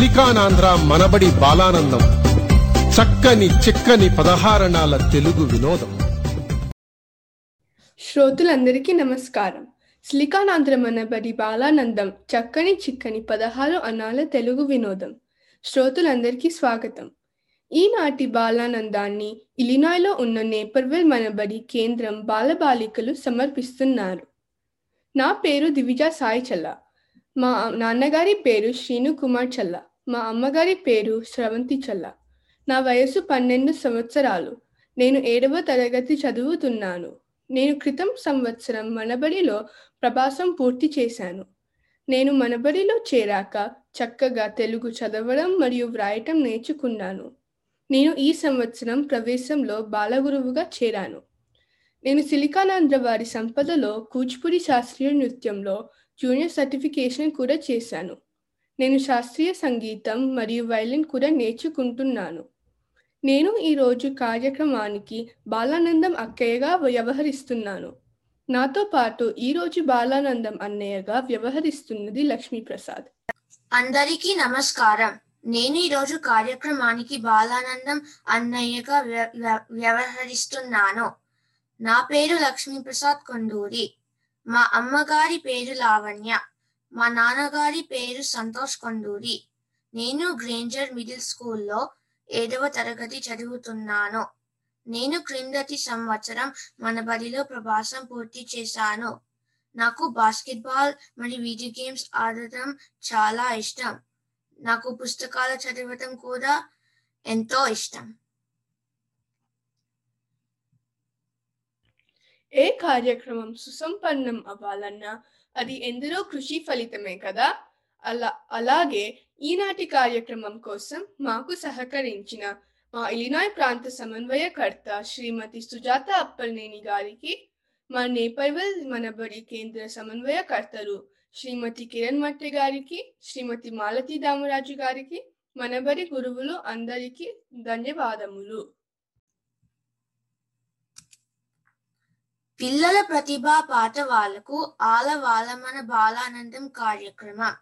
సిలికానాంధ్ర మనబడి బాలానందం, చక్కని చిక్కని పదహారణాల తెలుగు వినోదం. శ్రోతలందరికీ నమస్కారం. సిలికానాంధ్ర మనబడి బాలానందం, చక్కని చిక్కని 16 అణాల తెలుగు వినోదం శ్రోతలందరికీ స్వాగతం. ఈనాటి బాలానందాన్ని ఇలినాయ్లో ఉన్న నేపర్విల్ మనబడి కేంద్రం బాలబాలికలు సమర్పిస్తున్నారు. నా పేరు దివిజా సాయి చల్లా. మా నాన్నగారి పేరు శ్రీను కుమార్ చల్లా. మా అమ్మగారి పేరు శ్రవంతి చల్లా. నా వయసు 12 సంవత్సరాలు. నేను 7వ తరగతి చదువుతున్నాను. నేను క్రితం సంవత్సరం మనబడిలో ప్రవాసం పూర్తి చేశాను. నేను మనబడిలో చేరాక చక్కగా తెలుగు చదవడం మరియు వ్రాయటం నేర్చుకున్నాను. నేను ఈ సంవత్సరం ప్రవేశంలో బాలగురువుగా చేరాను. నేను సిలికానాంధ్ర వారి సంపదలో కూచిపూడి శాస్త్రీయ నృత్యంలో జూనియర్ సర్టిఫికేషన్ కూడా చేశాను. నేను శాస్త్రీయ సంగీతం మరియు వయలిన్ కూడా నేర్చుకుంటున్నాను. నేను ఈరోజు కార్యక్రమానికి బాలానందం అక్కయ్యగా వ్యవహరిస్తున్నాను. నాతో పాటు ఈరోజు బాలానందం అన్నయ్యగా వ్యవహరిస్తున్నది లక్ష్మీప్రసాద్. అందరికీ నమస్కారం. నేను ఈరోజు కార్యక్రమానికి బాలానందం అన్నయ్యగా వ్యవహరిస్తున్నాను. నా పేరు లక్ష్మీప్రసాద్ కొండూరి. మా అమ్మగారి పేరు లావణ్య. మా నాన్నగారి పేరు సంతోష్ కొండూరి. నేను గ్రేంజర్ మిడిల్ స్కూల్లో 7వ తరగతి చదువుతున్నాను. నేను క్రిందటి సంవత్సరం మనబడిలో ప్రవాసం పూర్తి చేశాను. నాకు బాస్కెట్బాల్ మరియు వీడియో గేమ్స్ ఆడటం చాలా ఇష్టం. నాకు పుస్తకాలు చదవటం కూడా ఎంతో ఇష్టం. ఏ కార్యక్రమం సుసంపన్నం అవ్వాలన్నా అది ఎందరో కృషి ఫలితమే కదా. అలాగే ఈనాటి కార్యక్రమం కోసం మాకు సహకరించిన మా ఇలినాయ్ ప్రాంత సమన్వయకర్త శ్రీమతి సుజాత అప్పలనేని గారికి, మా నేపర్విల్ మనబడి కేంద్ర సమన్వయకర్తలు శ్రీమతి కిరణ్ మట్టె గారికి, శ్రీమతి మాలతి దామరాజు గారికి, మనబడి గురువులు అందరికీ ధన్యవాదములు. పిల్లల ప్రతిభా పాట వాళ్ళకు ఆలవాల మన బాలానందం కార్యక్రమం.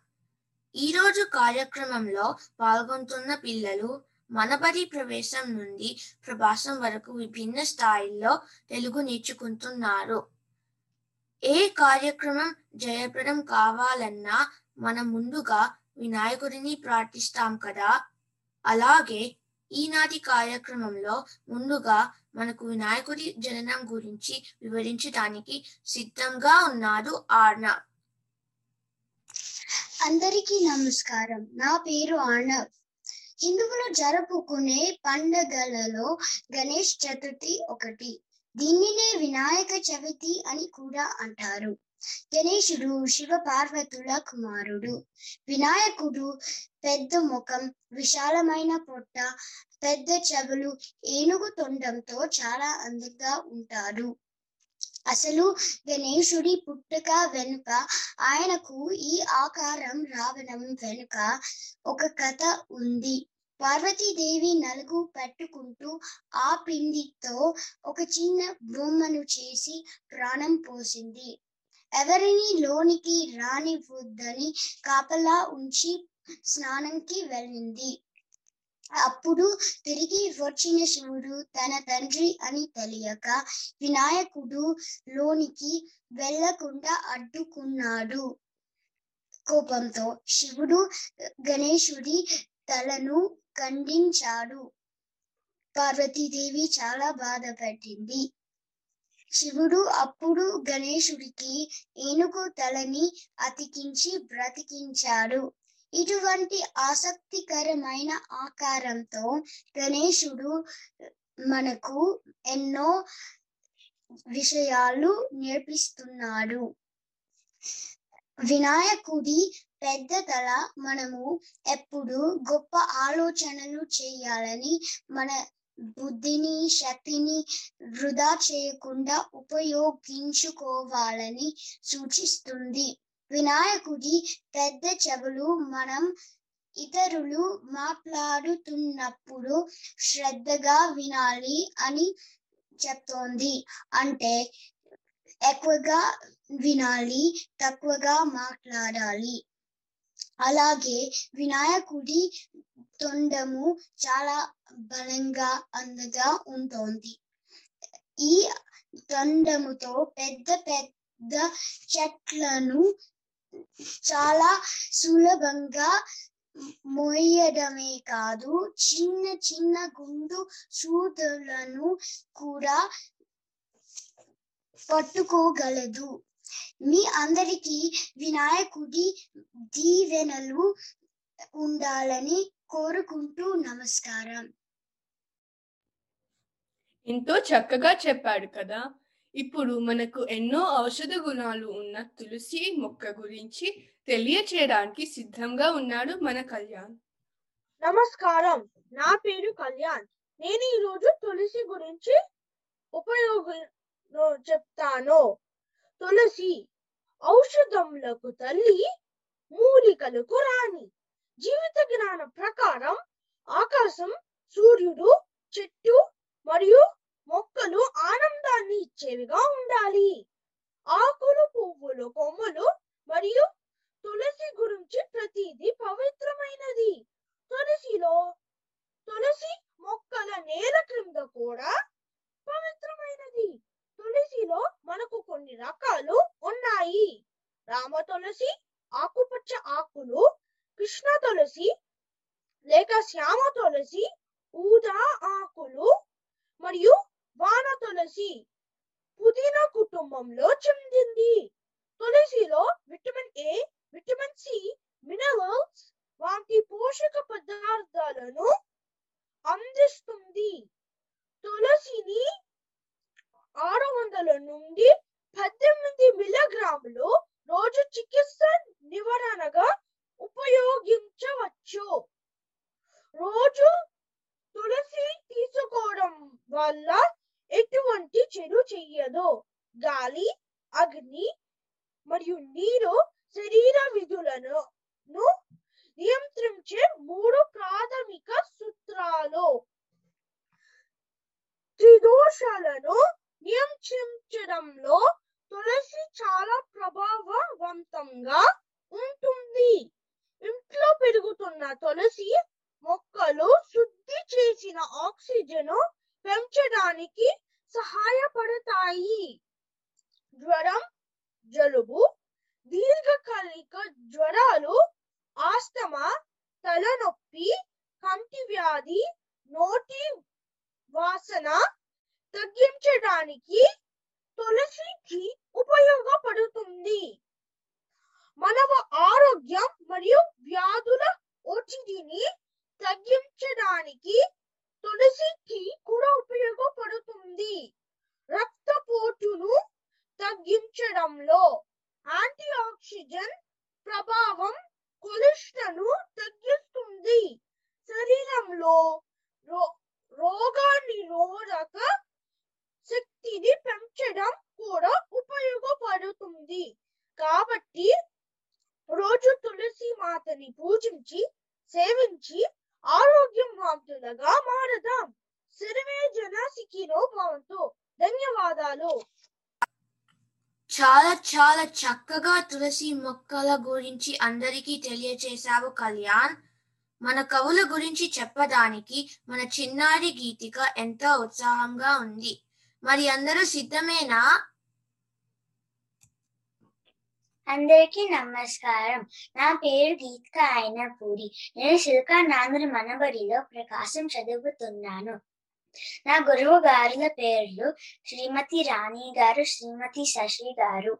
ఈరోజు కార్యక్రమంలో పాల్గొంటున్న పిల్లలు మనబడి ప్రవేశం నుండి ప్రవాసం వరకు విభిన్న స్థాయిల్లో తెలుగు నేర్చుకుంటున్నారు. ఏ కార్యక్రమం జయప్రదం కావాలన్నా మనం ముందుగా వినాయకుడిని ప్రార్థిస్తాం కదా. అలాగే ఈనాటి కార్యక్రమంలో ముందుగా మనకు వినాయకుడి జననం గురించి వివరించడానికి సిద్ధంగా ఉన్నాడు ఆర్ణవ్. అందరికీ నమస్కారం. నా పేరు ఆర్ణవ్. హిందువులు జరుపుకునే పండుగలలో గణేష్ చతుర్థి ఒకటి. దీనినే వినాయక చవితి అని కూడా అంటారు. గణేశుడు శివ పార్వతుల కుమారుడు. వినాయకుడు పెద్ద ముఖం, విశాలమైన పొట్ట, పెద్ద చెవులు, ఏనుగు తొండంతో చాలా అందంగా ఉంటాడు. అసలు గణేశుడి పుట్టుక వెనుక, ఆయనకు ఈ ఆకారం రావడం వెనుక ఒక కథ ఉంది. పార్వతీదేవి నలుగు పెట్టుకుంటూ ఆ పిండితో ఒక చిన్న బొమ్మను చేసి ప్రాణం పోసింది. ఎవరిని లోనికి రానివ్వద్దని కాపలా ఉంచి స్నానంకి వెళ్ళింది. అప్పుడు తిరిగి వచ్చిన శివుడు తన తండ్రి అని తెలియక వినాయకుడు లోనికి వెళ్ళకుండా అడ్డుకున్నాడు. కోపంతో శివుడు గణేశుడి తలను ఖండించాడు. పార్వతీదేవి చాలా బాధపడింది. శివుడు అప్పుడు గణేశుడికి ఏనుగు తలని అతికించి బ్రతికించాడు. ఇటువంటి ఆసక్తికరమైన ఆకారంతో గణేశుడు మనకు ఎన్నో విషయాలు నేర్పిస్తున్నాడు. వినాయకుడి పెద్ద తల మనము ఎప్పుడు గొప్ప ఆలోచనలు చేయాలని, మన బుద్ధిని శక్తిని వృధా చేయకుండా ఉపయోగించుకోవాలని సూచిస్తుంది. వినాయకుడి పెద్ద చెవులు మనం ఇతరులు మాట్లాడుతున్నప్పుడు శ్రద్ధగా వినాలి అని చెప్తోంది. అంటే ఎక్కువగా వినాలి, తక్కువగా మాట్లాడాలి. అలాగే వినాయకుడి తొండము చాలా బలంగా అందగా ఉంటుంది. ఈ తొండముతో పెద్ద పెద్ద చెట్లను చాలా సులభంగా మోయడమే కాదు, చిన్న చిన్న గుండు సూదులను కూడా పట్టుకోగలదు. మీ అందరికీ వినాయకుడి దీవెనలు ఉండాలని కోరుకుంటూ నమస్కారం. ఎంతో చక్కగా చెప్పాడు కదా. ఇప్పుడు మనకు ఎన్నో ఔషధ గుణాలు ఉన్న తులసి మొక్క గురించి తెలియచేయడానికి సిద్ధంగా ఉన్నాడు మన కళ్యాణ్. నమస్కారం, నా పేరు కళ్యాణ్. నేను ఈరోజు తులసి గురించి ఉపయోగం చెప్తాను. తులసి ఔషధములకు తల్లి, మూలికలకు రాణి. జీవిత జ్ఞాన ప్రకారం ఆకాశం, సూర్యుడు, చెట్టు మరియు మొక్కలు ఆనందాన్ని ఇచ్చేవిగా ఉండాలి. ఆకులు, పువ్వులు, కొమ్మలు మరియు తులసి గురించి ప్రతిదీ పవిత్రమైనది. తులసి మొక్కల నేల క్రింద కూడా పవిత్రమైనది. తులసిలో మనకు కొన్ని రకాలు ఉన్నాయి. రామ తులసి, ఆకుపచ్చ ఆకులు, కృష్ణ తులసి లేక శ్యామ తులసి, ఊదా ఆకులు మరియు వాన తులసి పుదీనా కుటుంబంలో చెందింది. తులసిలో vitamin A, vitamin C, minerals వంటి పోషక పదార్థాలను అందిస్తుంది. తులసిని 600 నుండి 18 మిల్లీగ్రాములు రోజు చికిత్స నివారణగా ఉపయోగించవచ్చు. రోజు తులసి తీసుకోవడం వల్ల ఎటువంటి చెడు చెయ్యదు. గాలి, అగ్ని మరియు నీరు శరీర విధులను నియంత్రించే 3 ప్రాథమిక సూత్రాలు. త్రిదోషాలను నియంత్రించడంలో తులసి చాలా ప్రభావవంతంగా ఉంటుంది. ఇంట్లో పెరుగుతున్న తులసి మొక్కలు శుద్ధి చేసిన ఆక్సిజన్ పెంచడానికి సహాయపడతాయి. జ్వరం, జలుబు, దీర్ఘకాలిక జ్వరాలు, ఆస్తమా, తలనొప్పి, కంటి వ్యాధి, నోటి వాసన తగ్గించడానికి తులసికి ఉపయోగపడుతుంది. మానవ ఆరోగ్యం మరియు వ్యాధుల ఒత్తిడిని తగ్గించడానికి తులసికి కూడా ఉపయోగపడుతుంది. రక్తపోటును తగ్గించడంలో యాంటీ ఆక్సిడెంట్ ప్రభావం కొలెస్ట్రాల్ను తగ్గిస్తుంది. శరీరంలో రోగనిరోధక శక్తిని పెంచడం కూడా ఉపయోగపడుతుంది. కాబట్టి రోజు తులసి మాతని పూజించి, సేవించి ఆరోగ్యం వాంతులుగా మారదాం. సర్వే జన సుఖినో భవంతు. ధన్యవాదాలు. చాలా చాలా చక్కగా తులసి మొక్కల గురించి అందరికీ తెలియచేశావు కళ్యాణ్. మన కవుల గురించి చెప్పడానికి మన చిన్నారి గీతిక ఎంతో ఉత్సాహంగా ఉంది. మరి అందరూ సిద్ధమేనా? అందరికీ నమస్కారం. నా పేరు గీతిక ఆయనపూడి. నేను శిల్కా నాంగర్ మనబడిలో ప్రకాశం చదువుతున్నాను. నా గురువు గారుల పేర్లు శ్రీమతి రాణి గారు, శ్రీమతి శశి గారు.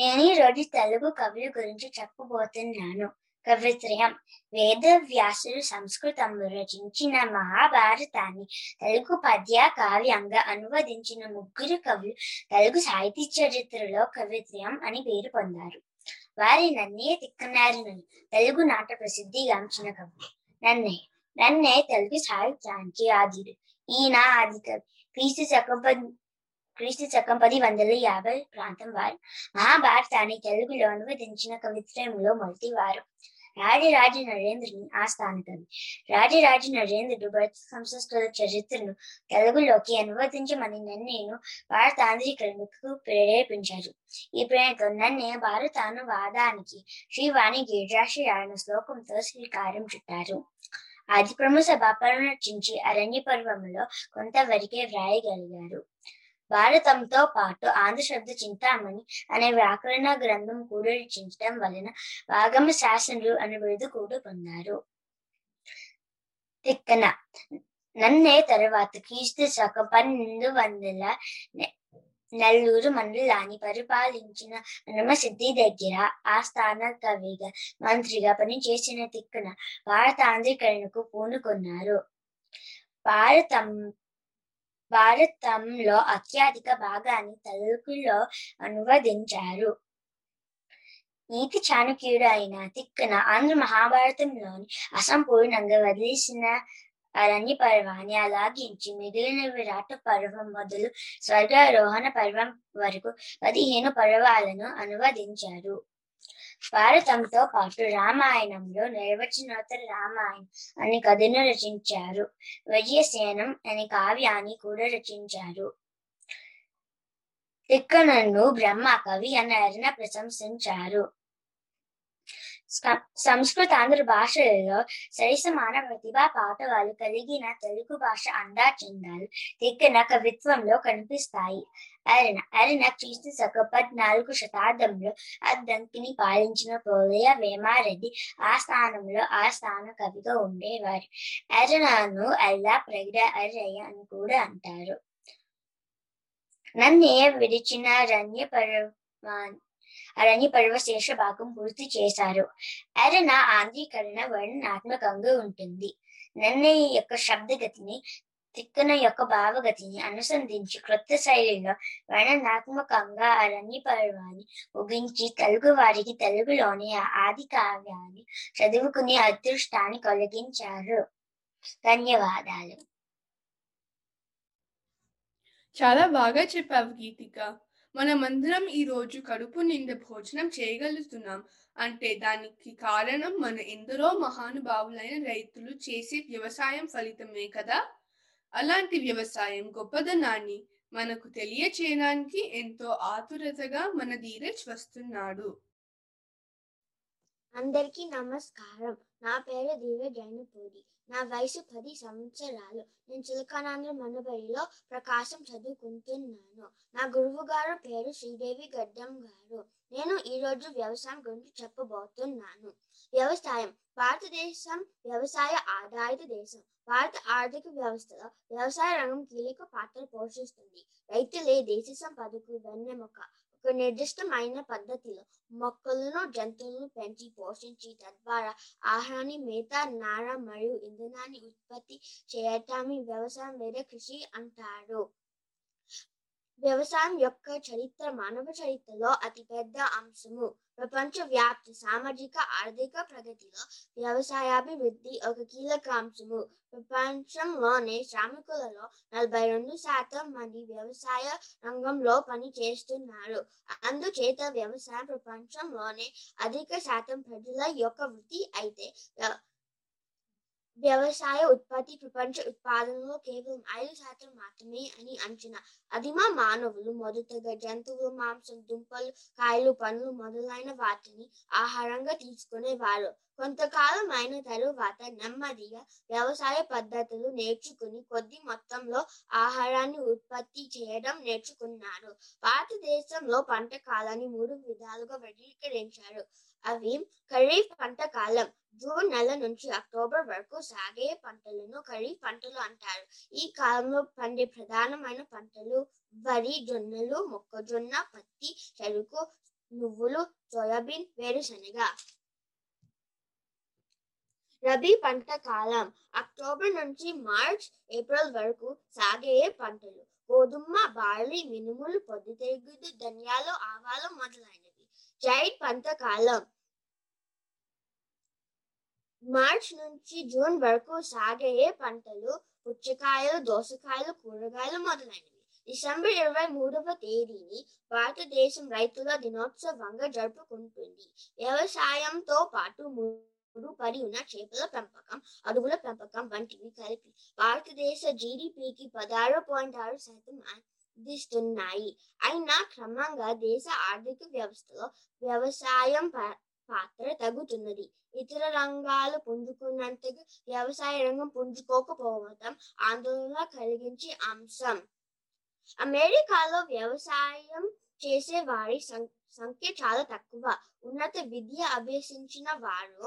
నేను ఈరోజు తెలుగు కవుల గురించి చెప్పబోతున్నాను. కవిత్రయం. వేద వ్యాసులు సంస్కృతంలో రచించిన మహాభారతాన్ని తెలుగు పద్య కావ్యంగా అనువదించిన 3 కవులు తెలుగు సాహితీ చరిత్రలో కవిత్రయం అని పేరు పొందారు. వారి నన్నయ్య తిక్కనారిమని తెలుగు నాట ప్రసిద్ధి గాంచిన కవులు. నన్నయ్య తెలుగు సాహిత్యానికి ఆదిడు. ఈయన ఆది కవి. క్రీస్తు శకం 1050 ప్రాంతం వారు మహాభారతాన్ని తెలుగులో అనువదించిన కవిత్రయంలో మొదటివారు. రాజరాజ నరేంద్రుని ఆస్థాన కవి. రాజరాజ నరేంద్రుడు భారత సంస్కృత చరిత్రను తెలుగులోకి అనువదించమని నన్నయ్యను భారత ఆంధ్రీకరణకు ప్రేరేపించారు. ఈ ప్రేరణతో నన్నయ్య భారత అనువాదానికి శ్రీవాణి గిరిజాక్షి రాయన శ్లోకంతో శ్రీకారం చుట్టారు. ఆది ప్రముఖ సభాపరచించి అరణ్య పర్వంలో కొంతవరకే వ్రాయగలిగారు. భారతంతో పాటు ఆంధ్ర శబ్ద చింతామణి అనే వ్యాకరణ గ్రంథం కూడా రచించడం వలన వాగమ శాసనులు అనే బిరుదు కూడా పొందారు. తిక్కన నన్నే తర్వాత క్రీస్తు శకం 1200 నెల్లూరు మండలాన్ని పరిపాలించిన మనమసిద్ధి దగ్గర ఆస్థాన కవిగా, మంత్రిగా పనిచేసిన తిక్కన భారత ఆంధ్రీకరణకు పూనుకున్నారు. భారతంలో అత్యధిక భాగాన్ని తెలుగులో అనువదించారు. నీతి చాణుక్యుడు అయిన తిక్కన ఆంధ్ర మహాభారతంలోని అసంపూర్ణంగా వదిలేసిన అరణ్య పర్వాన్ని అలాగించి మిగిలిన విరాట పర్వం మొదలు స్వర్గారోహణ పర్వం వరకు 15 పర్వాలను అనువదించారు. భారతంతో పాటు రామాయణంలో నిర్వచనోత్తర రామాయణం అనే కథను రచించారు. విజయసేనం అనే కావ్యాన్ని కూడా రచించారు. తిక్కనను బ్రహ్మకవి అని ఆయన ప్రశంసించారు. సంస్కృతాంధ్ర భాషలలో సరిసమాన ప్రతిభా పాఠవాలు కలిగిన తెలుగు భాష అందా చెందాలు తిక్కన కవిత్వంలో కనిపిస్తాయి. అరణ క్రీస్తు శకం 14వ శతాబ్దంలో అద్దంకిని పాలించిన పోలయ్య వేమారెడ్డి ఆ స్థానంలో ఆ స్థాన కవిగా ఉండేవారు. అరణను అల్లా ప్రగడ అరయ్య అని కూడా అంటారు. నన్నయ్య విడిచిన అరణ్య పర్వ శేష భాగం పూర్తి చేశారు. అరణ ఆంధ్రీకరణ వర్ణనాత్మకంగా ఉంటుంది. నన్నయ్య యొక్క శబ్దగతిని తిక్కన యొక్క భావగతిని అనుసంధించి క్రొత్త శైలిలో వర్ణనాత్మకంగా అరణ్య పర్వాన్ని ముగించి తెలుగు వారికి తెలుగులోని ఆది కావ్యాన్ని చదువుకునే అదృష్టాన్ని కలిగించారు. ధన్యవాదాలు. చాలా బాగా చెప్పావు గీతిక. మనమందరం ఈ రోజు కడుపు నిండా భోజనం చేయగలుగుతున్నాం అంటే దానికి కారణం మన ఎందరో మహానుభావులైన రైతులు చేసే వ్యవసాయం ఫలితమే కదా. అలాంటి వ్యవసాయం గొప్పదనాన్ని మనకు తెలియచేయడానికి ఎంతో ఆతురతగా మన ధీరజ్ వస్తున్నాడు. అందరికీ నమస్కారం. నా పేరు ధీరజ్ జైనపూడి. నా వయసు 10 సంవత్సరాలు. నేను చిలకానంద్ర మనబడిలో ప్రకాశం చదువుకుంటున్నాను. నా గురువు గారు పేరు శ్రీదేవి గడ్డం గారు. నేను ఈరోజు వ్యవసాయం గురించి చెప్పబోతున్నాను. వ్యవసాయం. భారతదేశం వ్యవసాయ ఆధారిత దేశం. భారత ఆర్థిక వ్యవస్థలో వ్యవసాయ రంగం కీలక పాత్ర పోషిస్తుంది. రైతులే దేశ సంపదకు వెన్నెముక. ఒక నిర్దిష్టమైన పద్ధతిలో మొక్కలను, జంతువులను పెంచి పోషించి తద్వారా ఆహారాన్ని, మేత, నార మరియు ఇంధనాన్ని ఉత్పత్తి చేయటాన్ని వ్యవసాయం లేదా కృషి అంటారు. వ్యవసాయం యొక్క చరిత్ర మానవ చరిత్రలో అతిపెద్ద అంశము. ప్రపంచ వ్యాప్తి సామాజిక ఆర్థిక ప్రగతిలో వ్యవసాయాభివృద్ధి ఒక కీలక అంశము. ప్రపంచంలోనే శ్రామికులలో 42% మంది వ్యవసాయ రంగంలో పని చేస్తున్నారు. అందుచేత వ్యవసాయం ప్రపంచంలోనే అధిక శాతం ప్రజల యొక్క వృత్తి అయితే, వ్యవసాయ ఉత్పత్తి ప్రపంచ ఉత్పాదనలో కేవలం 5% మాత్రమే అని అంచనా. అదిమ మానవులు మొదటగా జంతువులు, మాంసం, దుంపలు, కాయలు, పండ్లు మొదలైన వాటిని ఆహారంగా తీసుకునేవారు. కొంతకాలం అయిన తరువాత నెమ్మదిగా వ్యవసాయ పద్ధతులు నేర్చుకుని కొద్ది మొత్తంలో ఆహారాన్ని ఉత్పత్తి చేయడం నేర్చుకున్నారు. భారతదేశంలో పంట కాలాన్ని 3 విధాలుగా వర్గీకరించారు. అవి ఖరీఫ్ పంట కాలం. జూన్ నెల నుంచి అక్టోబర్ వరకు సాగే పంటలను ఖరీఫ్ పంటలు అంటారు. ఈ కాలంలో పండే ప్రధానమైన పంటలు వరి, జొన్నలు, మొక్కజొన్న, పత్తి, చెరుకు, నువ్వులు, సోయాబీన్, వేరుశనగ. రబీ పంట కాలం. అక్టోబర్ నుంచి మార్చ్, ఏప్రిల్ వరకు సాగే పంటలు గోధుమ, బార్లీ, మినుములు, పొద్దుతిరుగుడు, ధనియాలు, ఆవాలు మొదలైనవి. జైడ్ పంట కాలం. మార్చి నుంచి జూన్ వరకు సాగే పంటలు పుచ్చకాయలు, దోసకాయలు, కూరగాయలు మొదలైనవి. డిసెంబర్ 23వ తేదీని భారతదేశం రైతుల దినోత్సవంగా జరుపుకుంటుంది. వ్యవసాయంతో పాటు మార్పులు, పరియున్న చేపల పెంపకం, అడవుల పెంపకం వంటివి కలిపి భారతదేశ జీడిపికి 16.6% అందిస్తున్నాయి. అయినా క్రమంగా దేశ ఆర్థిక వ్యవస్థలో వ్యవసాయం పాత్ర తగ్గుతున్నది. ఇతర రంగాలు పుంజుకున్నంతగా వ్యవసాయ రంగం పుంజుకోకపోవడం ఆందోళన కలిగించే అంశం. అమెరికాలో వ్యవసాయం చేసే వారి సంఖ్య చాలా తక్కువ. ఉన్నత విద్య అభ్యసించిన వారు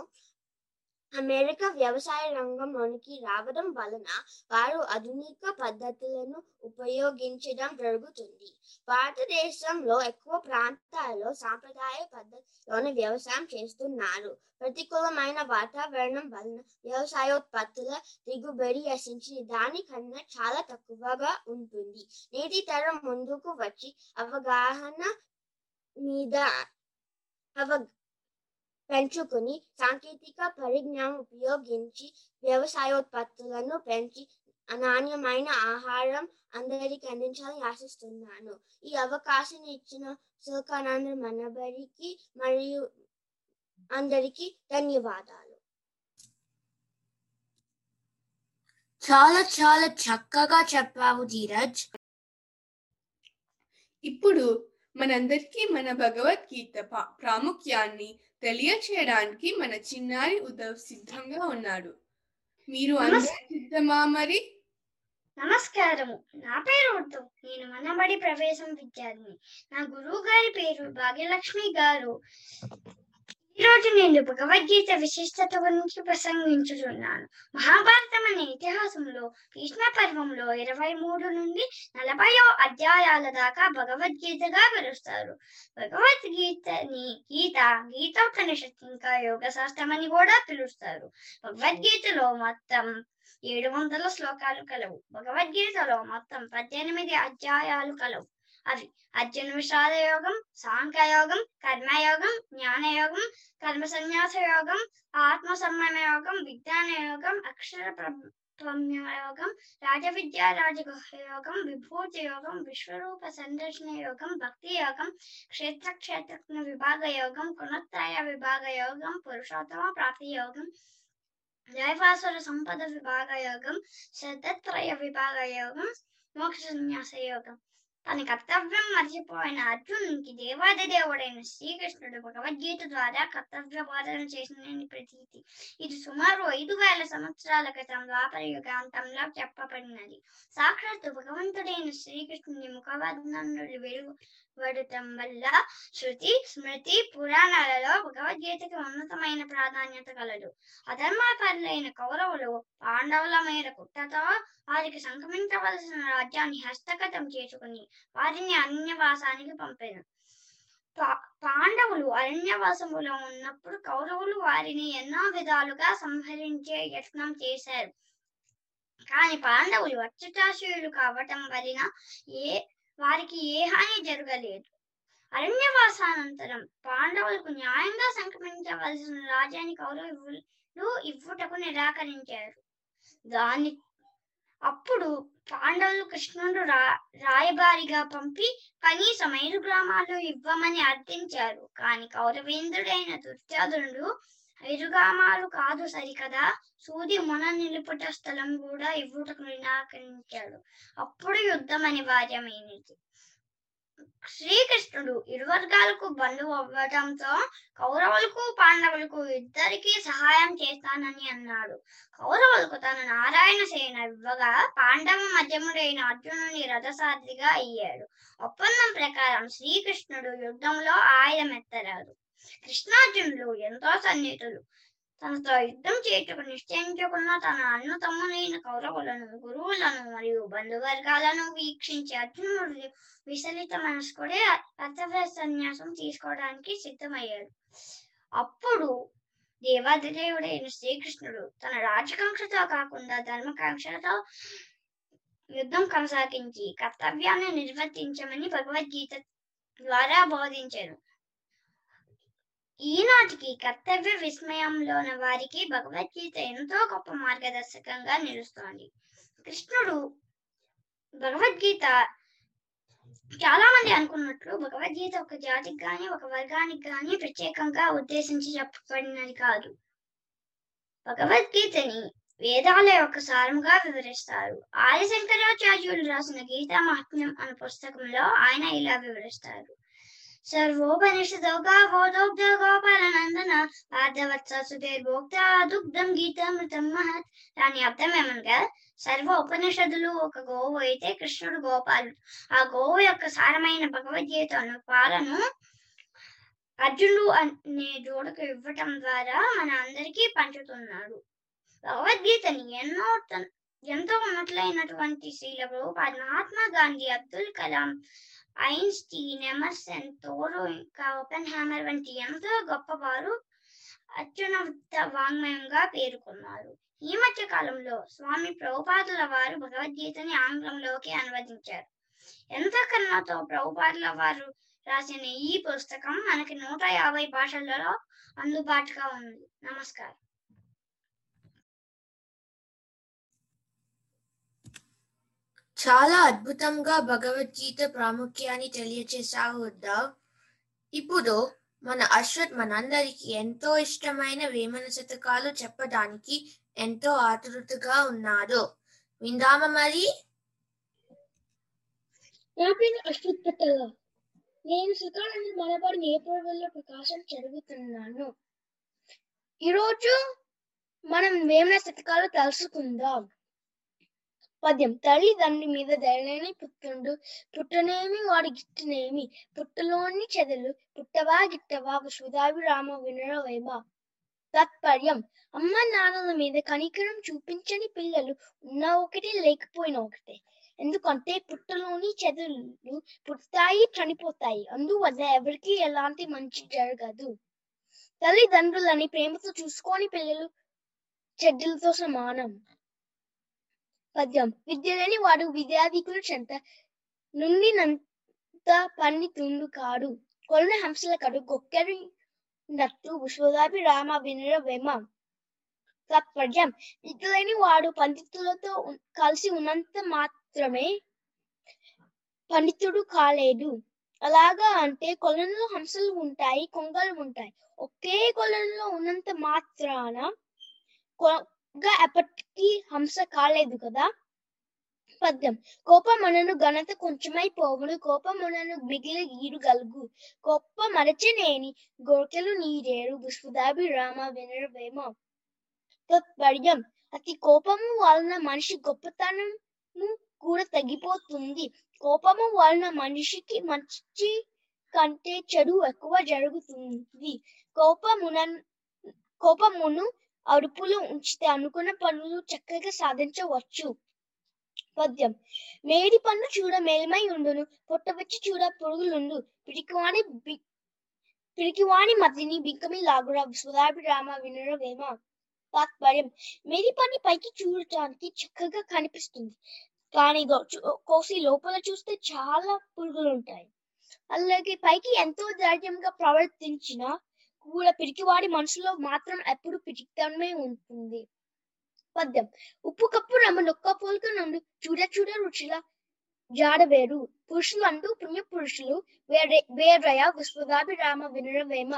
అమెరికా వ్యవసాయ రంగంలోనికి రావడం వలన వారు ఆధునిక పద్ధతులను ఉపయోగించడం జరుగుతుంది. భారతదేశంలో ఎక్కువ ప్రాంతాల్లో సాంప్రదాయ పద్ధతిలోనే వ్యవసాయం చేస్తున్నారు. ప్రతికూలమైన వాతావరణం వలన వ్యవసాయోత్పత్తుల దిగుబడి ఆశించిన దానికన్నా చాలా తక్కువగా ఉంటుంది. నేటి తరం ముందుకు వచ్చి అవగాహన పెంచుకుని సాంకేతిక పరిజ్ఞానం ఉపయోగించి వ్యవసాయోత్పత్తులను పెంచి నాణ్యమైన ఆహారం అందరికి అందించాలని ఆశిస్తున్నాను. ఈ అవకాశం ఇచ్చిన శిల్కానంద మనబడికి మరియు అందరికీ ధన్యవాదాలు. చాలా చాలా చక్కగా చెప్పావు ధీరజ్. ఇప్పుడు మనందరికీ మన భగవద్గీత ప్రాముఖ్యాన్ని తెలియచేయడానికి మన చిన్నారి ఉదవ్ సిద్ధంగా ఉన్నాడు. మీరు అందరూ సిద్ధమా? మరి నమస్కారం, నా పేరు ఉదవ్. నేను మనబడి ప్రవేశం విద్యార్థిని. నా గురువు గారి పేరు భాగ్యలక్ష్మి గారు. ఈరోజు నేను భగవద్గీత విశిష్టత గురించి ప్రసంగించుతున్నాను. మహాభారతం అనే ఇతిహాసంలో భీష్మ పర్వంలో 23 నుండి 40 అధ్యాయాల దాకా భగవద్గీతగా పిలుస్తారు. భగవద్గీతని గీతోపనిషత్తు ఇంకా యోగ శాస్త్రం అని కూడా పిలుస్తారు. భగవద్గీతలో మొత్తం 700 శ్లోకాలు కలవు. భగవద్గీతలో మొత్తం 18 అధ్యాయాలు కలవు. అవి అర్జున విషాద యోగం, సాంఖ్యయోగం, కర్మయోగం, జ్ఞానయోగం, కర్మ సన్యాస యోగం, ఆత్మ సంయమ యోగం, విజ్ఞాన యోగం, అక్షర యోగం, రాజ విద్యా రాజగుహ యోగం, విభూతి యోగం, విశ్వరూప సందర్శన యోగం, భక్తి యోగం, క్షేత్ర విభాగ యోగం, గుణత్రయ విభాగ యోగం, పురుషోత్తమ ప్రాప్తి యోగం, దైవాసుర సంపద విభాగ యోగం, శ్రద్ధత్రయ విభాగ యోగం, మోక్ష సన్యాస యోగం. తన కర్తవ్యం మర్చిపోయిన అర్జునునికి దేవాది దేవుడైన శ్రీకృష్ణుడు భగవద్గీత ద్వారా కర్తవ్య బోధన చేసిన ప్రతీతి. ఇది సుమారు 5000 సంవత్సరాల క్రితం ద్వాపర యుగాంతంలో చెప్పబడినది. సాక్షాత్తు భగవంతుడైన శ్రీకృష్ణుని ముఖవర్ణం నుండి వెలువడటం వల్ల శృతి, స్మృతి, పురాణాలలో భగవద్గీతకి ఉన్నతమైన ప్రాధాన్యత కలదు. అధర్మపరులైన కౌరవులు పాండవుల మీద కుట్రతో వారికి సంక్రమించవలసిన రాజ్యాన్ని హస్తగతం చేసుకుని వారిని అరణ్యవాసానికి పంపిన పాండవులు అరణ్యవాసములో ఉన్నప్పుడు కౌరవులు వారిని ఎన్నో విధాలుగా సంహరించే యత్నం చేశారు. కాని పాండవులు అచ్యుతాశయులు కావటం వలన వారికి ఏ హాని జరగలేదు. అరణ్యవాసానంతరం పాండవులకు న్యాయంగా సంక్రమించవలసిన రాజ్యాన్ని కౌరవులు ఇవ్వుటకు నిరాకరించారు. అప్పుడు పాండవులు కృష్ణుడు రాయబారిగా పంపి కనీసం 5 గ్రామాలు ఇవ్వమని అర్థించారు. కాని కౌరవేంద్రుడైన దుర్యోధనుడు 5 గ్రామాలు కాదు సరికదా సూది మొన నిలుపుట స్థలం కూడా ఇవ్వుటకు నిరాకరించాడు. అప్పుడు యుద్ధం అనివార్యమైనది. శ్రీకృష్ణుడు ఇరువర్గాలకు బంధువు అవ్వడంతో కౌరవులకు పాండవులకు ఇద్దరికీ సహాయం చేస్తానని అన్నాడు. కౌరవులకు తన నారాయణ సేన ఇవ్వగా పాండవ మధ్యముడైన అర్జునుని రథసారథిగా అయ్యాడు. ఒప్పందం ప్రకారం శ్రీకృష్ణుడు యుద్ధంలో ఆయుధమెత్తరాడు. కృష్ణార్జునులు ఎంతో సన్నిహితులు. తనతో యుద్ధం చేయుటకు నిశ్చయించుకున్న తన అన్నతమ్ములైన కౌరవులను, గురువులను మరియు బంధువర్గాలను వీక్షించి అర్జునుడు విచలిత మనస్కుడే కర్తవ్య సన్యాసం తీసుకోవడానికి సిద్ధమయ్యాడు. అప్పుడు దేవాదిదేవుడైన శ్రీకృష్ణుడు తన రాజకాంక్షతో కాకుండా ధర్మకాంక్షతో యుద్ధం కొనసాగించి కర్తవ్యాన్ని నిర్వర్తించమని భగవద్గీత ద్వారా బోధించారు. ఈనాటికి కర్తవ్య విస్మయంలో ఉన్న వారికి భగవద్గీత ఎంతో గొప్ప మార్గదర్శకంగా నిలుస్తోంది. కృష్ణుడు భగవద్గీత చాలా మంది అనుకున్నట్లు భగవద్గీత ఒక జాతికి గాని ఒక వర్గానికి గాని ప్రత్యేకంగా ఉద్దేశించి చెప్పబడినది కాదు. భగవద్గీతని వేదాల యొక్క సారముగా వివరిస్తారు. ఆది శంకరాచార్యులు రాసిన గీతా మహాత్మ్యం అనే పుస్తకంలో ఆయన ఇలా వివరిస్తారు. సర్వోపనిషదోగా బోధోగ్ధ గోపాలనందన పార్థవత్స సుధీర్భోక్త దుగ్ధం గీతామృతం మహత్. దాని అర్థం ఏమనగా సర్వ ఉపనిషదులు ఒక గోవు అయితే కృష్ణుడు గోపాలుడు. ఆ గోవు యొక్క సారమైన భగవద్గీత అను పాలను అర్జునుడు అనే జోడకు ఇవ్వటం ద్వారా మన అందరికీ పంచుతున్నాడు. భగవద్గీతని ఎంతో ఉన్నట్లయినటువంటి Srila Prabhupad, Mahatma Gandhi, Abdul Kalam, Einstein, Emerson, Thoreau, ఇంకా ఓపెన్ హ్యామర్ వంటి ఎంతో గొప్ప వారు అత్యున్నత వాంగ్మయంగా పేర్కొన్నారు. ఈ మధ్య కాలంలో స్వామి ప్రభుపాదుల వారు భగవద్గీతని ఆంగ్లంలోకి అనువదించారు. ఎంతో కరుణతో ప్రభుపాదుల వారు రాసిన ఈ పుస్తకం మనకి 150 భాషలలో అందుబాటుగా ఉంది. నమస్కారం. చాలా అద్భుతంగా భగవద్గీత ప్రాముఖ్యాన్ని తెలియచేశావు ఉద్దవ్. ఇప్పుడు మన అశ్వత్ మనందరికీ ఎంతో ఇష్టమైన వేమన శతకాలు చెప్పడానికి ఎంతో ఆతృతగా ఉన్నాడు. విందామా మరి? నేను శ్రీకాళహస్తి మలబార్ నేపథ్యంలో ప్రకాశం చదువుతున్నాను. ఈరోజు మనం వేమన శతకాలు తెలుసుకుందాం. పద్యం. తల్లి తండ్రి మీద దయలేని పుత్రుండు, పుట్టనేమి వాడి గిట్టనేమి, పుట్టలోని చెదలు పుట్టవా గిట్టవా సుధాభిరామ వినర వైభా. తాత్పర్యం. అమ్మ నాన్నల మీద కనికరం చూపించని పిల్లలు ఉన్నా ఒకటే, లేకపోయినా ఒకటే. ఎందుకంటే పుట్టలోని చెదలు పుడతాయి, చనిపోతాయి. అందువల్ల ఎవరికి ఎలాంటి మంచి జరగదు. తల్లిదండ్రులని ప్రేమతో చూసుకొని పిల్లలు చెడ్డలతో సమానం. పద్యం. విద్యలేని వాడు విద్యాధికుల చెంత నుండినంత పన్ని తుండు కాడు, కొలన హంసల కాడు గొక్కరి నట్టు విశ్వదాభి రామ వినర వేమ. తాత్పర్యం. విద్యలేని వాడు పండితులతో కలిసి ఉన్నంత మాత్రమే పండితుడు కాలేడు. అలాగా అంటే కొలనులో హంసలు ఉంటాయి, కొంగలు ఉంటాయి. ఒకే కొలనులో ఉన్నంత మాత్రాన ఎప్పటికీ హంస కాలేదు కదా. పద్యం. కోపమనను ఘనత కొంచెమై పోవును, కోపమునను మిగిలి గీరు గలుగు, కోప మరచనేని గోర్కెలు నీరేరు విశ్వదాభి రామ వినర వేమ. తాత్పర్యం. అతి కోపము వలన మనిషి గొప్పతనము కూడా తగ్గిపోతుంది. కోపము వలన మనిషికి మంచి కంటే చెడు ఎక్కువ జరుగుతుంది. కోపమును అడుపులో ఉంచితే అనుకున్న పనులు చక్కగా సాధించవచ్చు. పద్యం. మేడి పన్ను చూడ మేలమై ఉండును, పొట్టవచ్చి చూడ పొరుగులుండు, పిడికివాణి మతిని బిక్కమి లాగురా సుధాభి రామ వినర వేమ. తాత్పర్యం. మేడి పన్ను పైకి చూడటానికి చక్కగా కనిపిస్తుంది, కానీ కోసి లోపల చూస్తే చాలా పురుగులు ఉంటాయి. అలాగే పైకి ఎంతో ధైర్యంగా ప్రవర్తించినా కూడా పిరికివాడి మనసులో మాత్రం ఎప్పుడు పిరికితనమే ఉంటుంది. పద్యం. ఉప్పు కప్పు రమ్మ నొక్క పోలిక నుండి చూడ చూడ రుచుల జాడవేరు, పురుషులు అంటూ పుణ్య పురుషులు వేరయ విశ్వదాభి రామ వినర వేమ.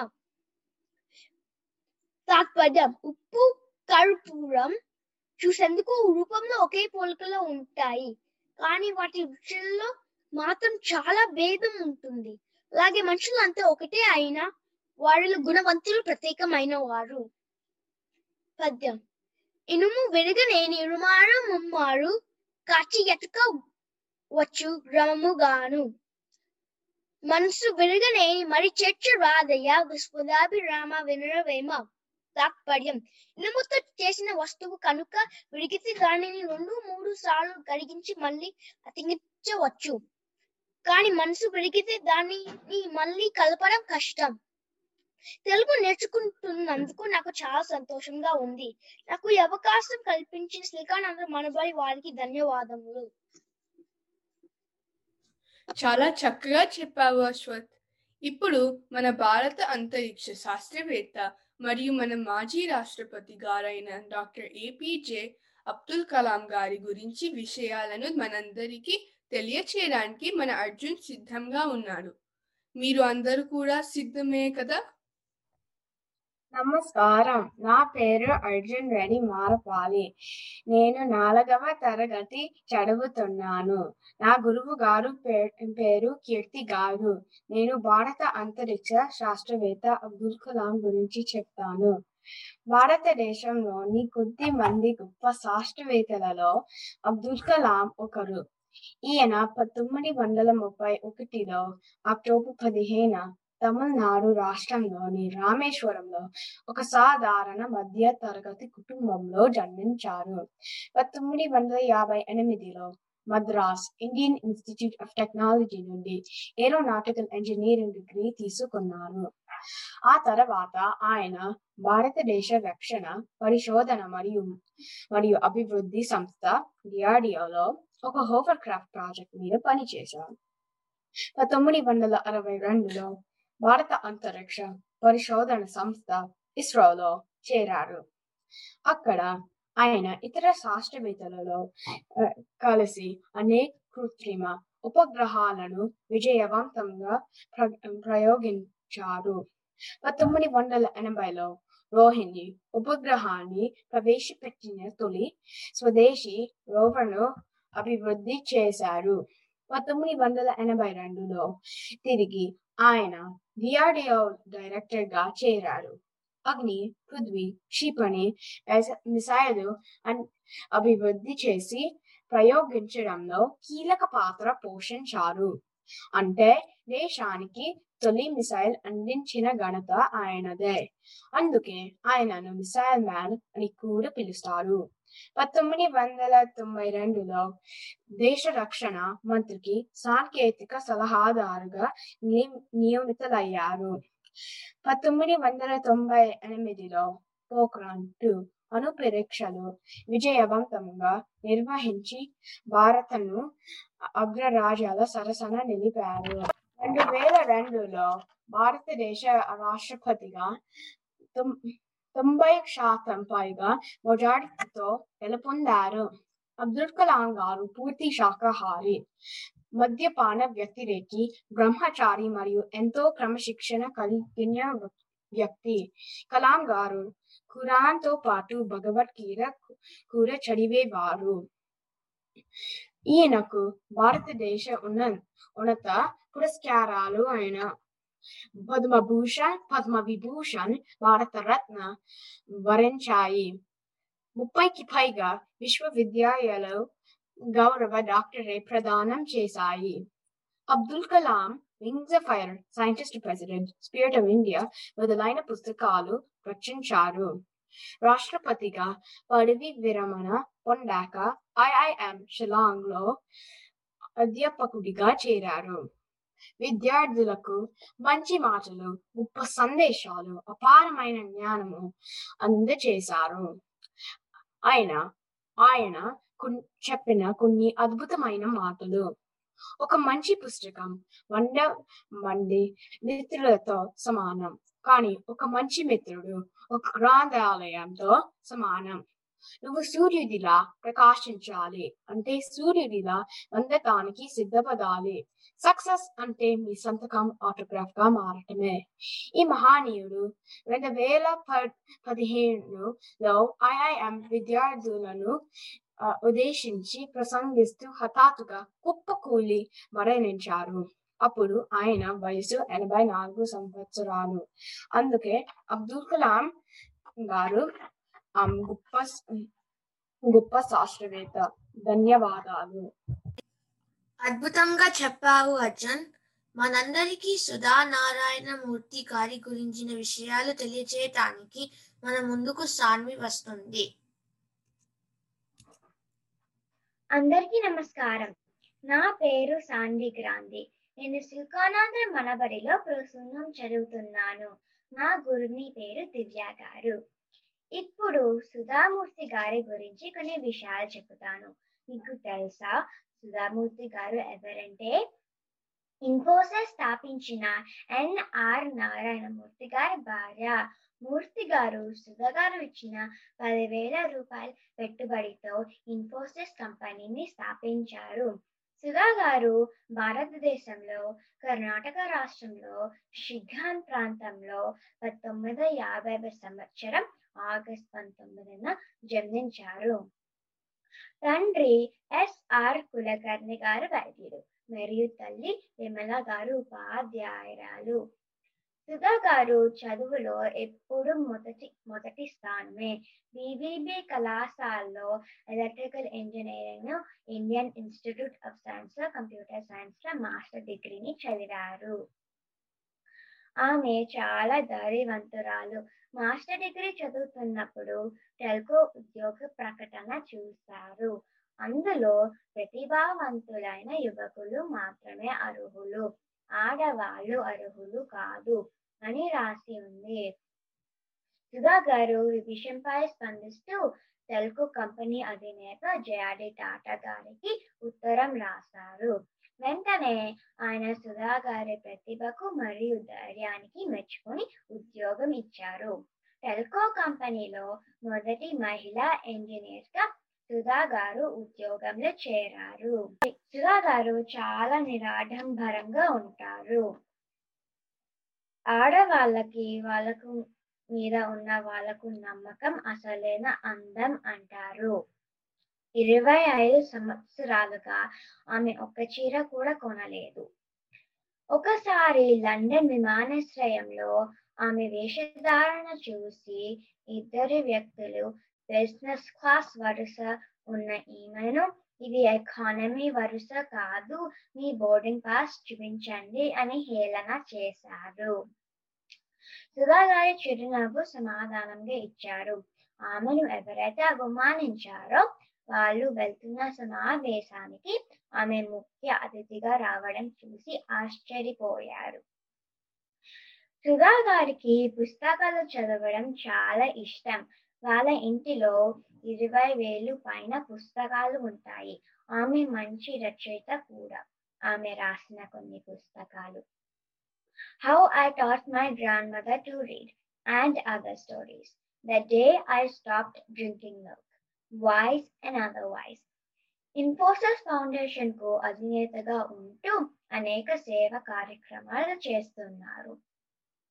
తాత్పర్యం. ఉప్పు కర్పూరం చూసేందుకు రూపంలో ఒకే పోలికలో ఉంటాయి, కానీ వాటి రుచుల్లో మాత్రం చాలా భేదం ఉంటుంది. అలాగే మనుషులు అంతా ఒకటే అయినా వారిలో గుణవంతులు ప్రత్యేకమైన వారు. పద్యం. ఇనుము వెరగనేని ఇనుమారు ముమ్మారు, కాచి ఎటుక వచ్చు గ్రమముగాను, మనసు వెరగనేని మరి చేర్చు రాధయ్య విశ్వదాభి రామ వినర వేమ. తాత్పర్యం. ఇనుముతో చేసిన వస్తువు కనుక విరిగితే దానిని 2-3 సార్లు కరిగించి మళ్ళీ అతికించవచ్చు, కానీ మనసు విరిగితే దానిని మళ్ళీ కలపడం కష్టం. తెలుగు నేర్చుకుంటున్నందుకు నాకు చాలా సంతోషంగా ఉంది. నాకు ఈ అవకాశం కల్పించిన శ్రీకాళహస్తి మలబార్ వారికి ధన్యవాదములు. చాలా చక్కగా చెప్పావు అశ్వత్. ఇప్పుడు మన భారత అంతరిక్ష శాస్త్రవేత్త మరియు మన మాజీ రాష్ట్రపతి గారైన డాక్టర్ ఏపీజే అబ్దుల్ కలాం గారి గురించి విషయాలను మనందరికీ తెలియచేయడానికి మన అర్జున్ సిద్ధంగా ఉన్నాడు. మీరు అందరూ కూడా సిద్ధమే కదా? నమస్కారం, నా పేరు అర్జున్ రెడ్డి మారపాలి. నేను 4వ తరగతి చదువుతున్నాను. నా గురువు గారు పేరు కీర్తి గారు. నేను భారత అంతరిక్ష శాస్త్రవేత్త అబ్దుల్ కలాం గురించి చెప్తాను. భారతదేశంలోని కొద్ది మంది గొప్ప శాస్త్రవేత్తలలో అబ్దుల్ కలాం ఒకరు. ఈయన 1931 అక్టోబర్ 15 తమిళనాడు రాష్ట్రంలోని రామేశ్వరంలో ఒక సాధారణ మధ్య తరగతి కుటుంబంలో జన్మించారు. 1958 Madras Indian Institute of Technology నుండి ఏరోనాటికల్ ఇంజనీరింగ్ డిగ్రీ తీసుకున్నారు. ఆ తర్వాత ఆయన భారతదేశ రక్షణ పరిశోధన మరియు అభివృద్ధి సంస్థ DRDOలో ఒక హోవర్ క్రాఫ్ట్ ప్రాజెక్ట్ మీద పనిచేశారు. 1962 భారత అంతరిక్ష పరిశోధన సంస్థ ఇస్రోలో చేరారు. అక్కడ ఆయన ఇతర శాస్త్రవేత్తలలో కలిసి అనేక కృత్రిమ ఉపగ్రహాలను విజయవంతంగా ప్రయోగించారు. 1980 రోహిణి ఉపగ్రహాన్ని ప్రవేశపెట్టిన తొలి స్వదేశీ రోవర్ను అభివృద్ధి చేశారు. 1982 తిరిగి ఆయన DRDO డైరెక్టర్ గా చేరారు. అగ్ని, పృథ్వీ, క్షిపణి మిసైలు అభివృద్ధి చేసి ప్రయోగించడంలో కీలక పాత్ర పోషించారు. అంటే దేశానికి తొలి మిసైల్ అందించిన ఘనత ఆయనదే. అందుకే ఆయనను మిసైల్ మ్యాన్ అని కూడా పిలుస్తారు. 1992 దేశ రక్షణ మంత్రికి సాంకేతిక సలహాదారుగా నియమితులయ్యారు. 1998 పోఖ్రాన్ 2 అణు పరీక్షలు విజయవంతంగా నిర్వహించి భారత్ను అగ్రరాజ్యాల సరసన నిలిపారు. 2002 భారతదేశ రాష్ట్రపతిగా 90% పైగా మెజారిటీతో గెలుపొందారు. అబ్దుల్ కలాం గారు పూర్తి శాకాహారి, మద్యపాన వ్యతిరేకి, బ్రహ్మచారి మరియు ఎంతో క్రమశిక్షణ కలిగిన వ్యక్తి. కలాం గారు ఖురాన్ తో పాటు భగవద్గీత కూడా చదివేవారు. ఈయనకు భారతదేశ ఉన్నత పురస్కారాలు అయిన పద్మభూషణ్, పద్మవిభూషణ్, భారతరత్న వరించాయి. 30కి పైగా విశ్వవిద్యాలయాలు గౌరవ డాక్టరేట్ ప్రదానం చేశాయి. Abdul Kalam, Wings of Fire, Scientist President, Spirit of India మొదలైన పుస్తకాలు రచించారు. రాష్ట్రపతిగా పదవీ విరమణ పొందాక IIM షిలాంగ్ లో అధ్యాపకుడిగా చేరారు. విద్యార్థులకు మంచి మాటలు, గొప్ప సందేశాలు, అపారమైన జ్ఞానము అందజేశారు. ఆయన చెప్పిన కొన్ని అద్భుతమైన మాటలు: ఒక మంచి పుస్తకం 100 మంది మిత్రులతో సమానం, కానీ ఒక మంచి మిత్రుడు ఒక గ్రంథాలయంతో సమానం. నువ్వు సూర్యుడిలా ప్రకాశించాలి అంటే సూర్యుడిలా వందటానికి సిద్ధపడాలి. సక్సెస్ అంటే మీ సంతకం ఆటోగ్రాఫ్ గా మారటమే. ఈ మహానీయుడు 2015లో IIM విద్యార్థులను ఉద్దేశించి ప్రసంగిస్తూ హఠాత్తుగా కుప్పకూలి మరణించారు. అప్పుడు ఆయన వయసు 84 సంవత్సరాలు. అందుకే అబ్దుల్ కలాం గారు గొప్ప గొప్ప శాస్త్రవేత్త. ధన్యవాదాలు. అద్భుతంగా చెప్పావు అర్జున్. మనందరికీ సుధా నారాయణ మూర్తి గారి గురించిన విషయాలు తెలియచేయటానికి మన ముందుకు సాన్వి వస్తుంది. అందరికీ నమస్కారం. నా పేరు సాన్వి గ్రాంధి. నేను శుకానంద మనబడిలో ప్రసూనం చదువుతున్నాను. నా గురుని పేరు దివ్యా గారు. ఇప్పుడు సుధామూర్తి గారి గురించి కొన్ని విషయాలు చెబుతాను. మీకు తెలుసా సుధామూర్తి గారు ఎవరంటే? ఇన్ఫోసిస్ స్థాపించిన NR నారాయణమూర్తి గారి భార్య. మూర్తి గారు సుధా గారు ఇచ్చిన 10,000 రూపాయల పెట్టుబడితో ఇన్ఫోసిస్ కంపెనీని స్థాపించారు. సుధా గారు భారతదేశంలో కర్ణాటక రాష్ట్రంలో షిగ్గాన్ ప్రాంతంలో 1950 సంవత్సరం ఆగస్టు 19న జన్మించారు. తండ్రి SR కులకర్ణి గారు వైద్యుడు మరియు తల్లి విమల గారు ఉపాధ్యాయురాలు. సుధా గారు చదువులో ఎప్పుడు మొదటి స్థానమే. BBB కళాశాలలో electrical engineering, Indian Institute of Science లో కంప్యూటర్ సైన్స్ లో మాస్టర్ డిగ్రీని చదివారు. ఆమె చాలా ధైర్యవంతురాలు. మాస్టర్ డిగ్రీ చదువుతున్నప్పుడు టెల్కో ఉద్యోగ ప్రకటన చూశారు. అందులో ప్రతిభావంతులైన యువకులు మాత్రమే అర్హులు, ఆడవాళ్ళు అర్హులు కాదు అని రాసి ఉంది. సుధా గారు ఈ విషయంపై స్పందిస్తూ టెల్కో కంపెనీ అధినేత JRD టాటా గారికి ఉత్తరం రాశారు. వెంటనే ఆయన సుధా గారి ప్రతిభకు మరియు ధైర్యానికి మెచ్చుకుని ఉద్యోగం ఇచ్చారు. టెల్కో కంపెనీలో మొదటి మహిళా ఇంజనీర్ గా సుధా గారు ఉద్యోగంలో చేరారు. సుధా గారు చాలా నిరాడంబరంగా ఉంటారు. ఆడవాళ్ళకి వాళ్ళకు మీద ఉన్న వాళ్ళకు నమ్మకం అసలైన అందం అంటారు. 25 సంవత్సరాలుగా ఆమె ఒక్క చీర కూడా కొనలేదు. ఒకసారి లండన్ విమానాశ్రయంలో ఆమె వేషధారణ చూసి ఇద్దరు వ్యక్తులు బిజినెస్ క్లాస్ వరుస ఉన్న ఈమెను, "ఇది ఎకానమీ వరుస కాదు, మీ బోర్డింగ్ పాస్ చూపించండి" అని హేళన చేశారు. సుధా గారి చిరునవ్వు సమాధానంగా ఇచ్చారు. ఆమెను ఎవరైతే అవమానించారో వాళ్ళు వెళ్తున్న సమావేశానికి ఆమె ముఖ్య అతిథిగా రావడం చూసి ఆశ్చర్యపోయారు. సుధా గారికి పుస్తకాలు చదవడం చాలా ఇష్టం. వాళ్ళ ఇంటిలో 20,000 పైన పుస్తకాలు ఉంటాయి. ఆమె మంచి రచయిత కూడా. ఆమె రాసిన కొన్ని పుస్తకాలు "How I Taught My Grandmother to Read" and other stories, "The Day I Stopped Drinking Milk", "Wise and Otherwise". Infosys foundation కు అధినేతగా ఉంటూ అనేక సేవా కార్యక్రమాలు చేస్తున్నారు.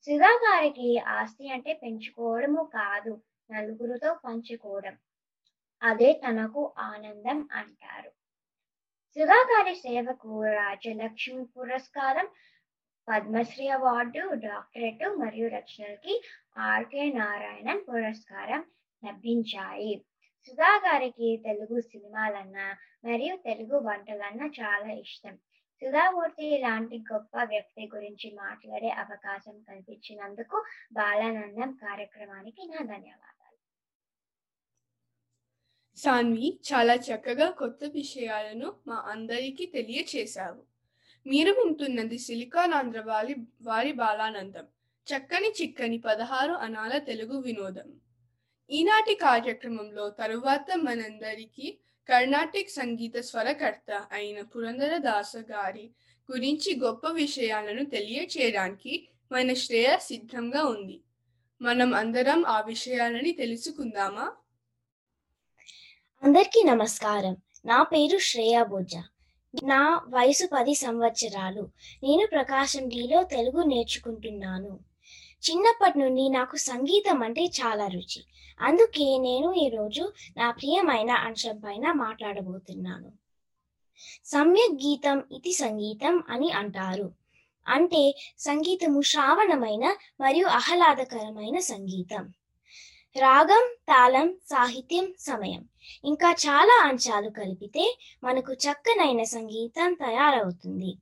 సుధా గారికి ఆస్తి అంటే పెంచుకోవడము కాదు, నలుగురితో పంచుకోవడం, అదే తనకు ఆనందం అంటారు. సుధా గారి సేవకు రాజలక్ష్మి పురస్కారం, పద్మశ్రీ అవార్డు, డాక్టరేట్ మరియు రచనలకి RK Narayanan పురస్కారం లభించాయి. సుధా గారికి తెలుగు సినిమాలన్నా మరియు తెలుగు వంటలన్నా చాలా ఇష్టం. సుధామూర్తి లాంటి గొప్ప వ్యక్తి గురించి మాట్లాడే అవకాశం కల్పించినందుకు బాలానందం కార్యక్రమానికి నా ధన్యవాదాలు. సాన్వి, చాలా చక్కగా కొత్త విషయాలను మా అందరికీ తెలియచేశావు. మీరు వింటున్నది సిలికాన్ ఆంధ్ర వారి బాలానందం, చక్కని చిక్కని 16 అణాల తెలుగు వినోదం. ఈనాటి కార్యక్రమంలో తరువాత మనందరికీ కర్ణాటిక్ సంగీత స్వరకర్త అయిన పురంధరదాసు గారి గురించి గొప్ప విషయాలను తెలియచేయడానికి మన శ్రేయ సిద్ధంగా ఉంది. మనం అందరం ఆ విషయాలని తెలుసుకుందామా? అందరికీ నమస్కారం. నా పేరు శ్రేయ బుజ్జ. నా వయసు 10 సంవత్సరాలు. నేను ప్రకాశం డిలో తెలుగు నేర్చుకుంటున్నాను. చిన్నప్పటి నుండి నాకు సంగీతం అంటే చాలా రుచి. అందుకే నేను ఈరోజు నా ప్రియమైన అంశం పైన మాట్లాడబోతున్నాను. సమ్యక్ గీతం ఇతి సంగీతం అని అంటారు. అంటే సంగీతము శ్రావణమైన మరియు ఆహ్లాదకరమైన సంగీతం. రాగం, తాళం, సాహిత్యం, సమయం ఇంకా చాలా అంశాలు కలిపితే మనకు చక్కనైన సంగీతం తయారవుతుంది.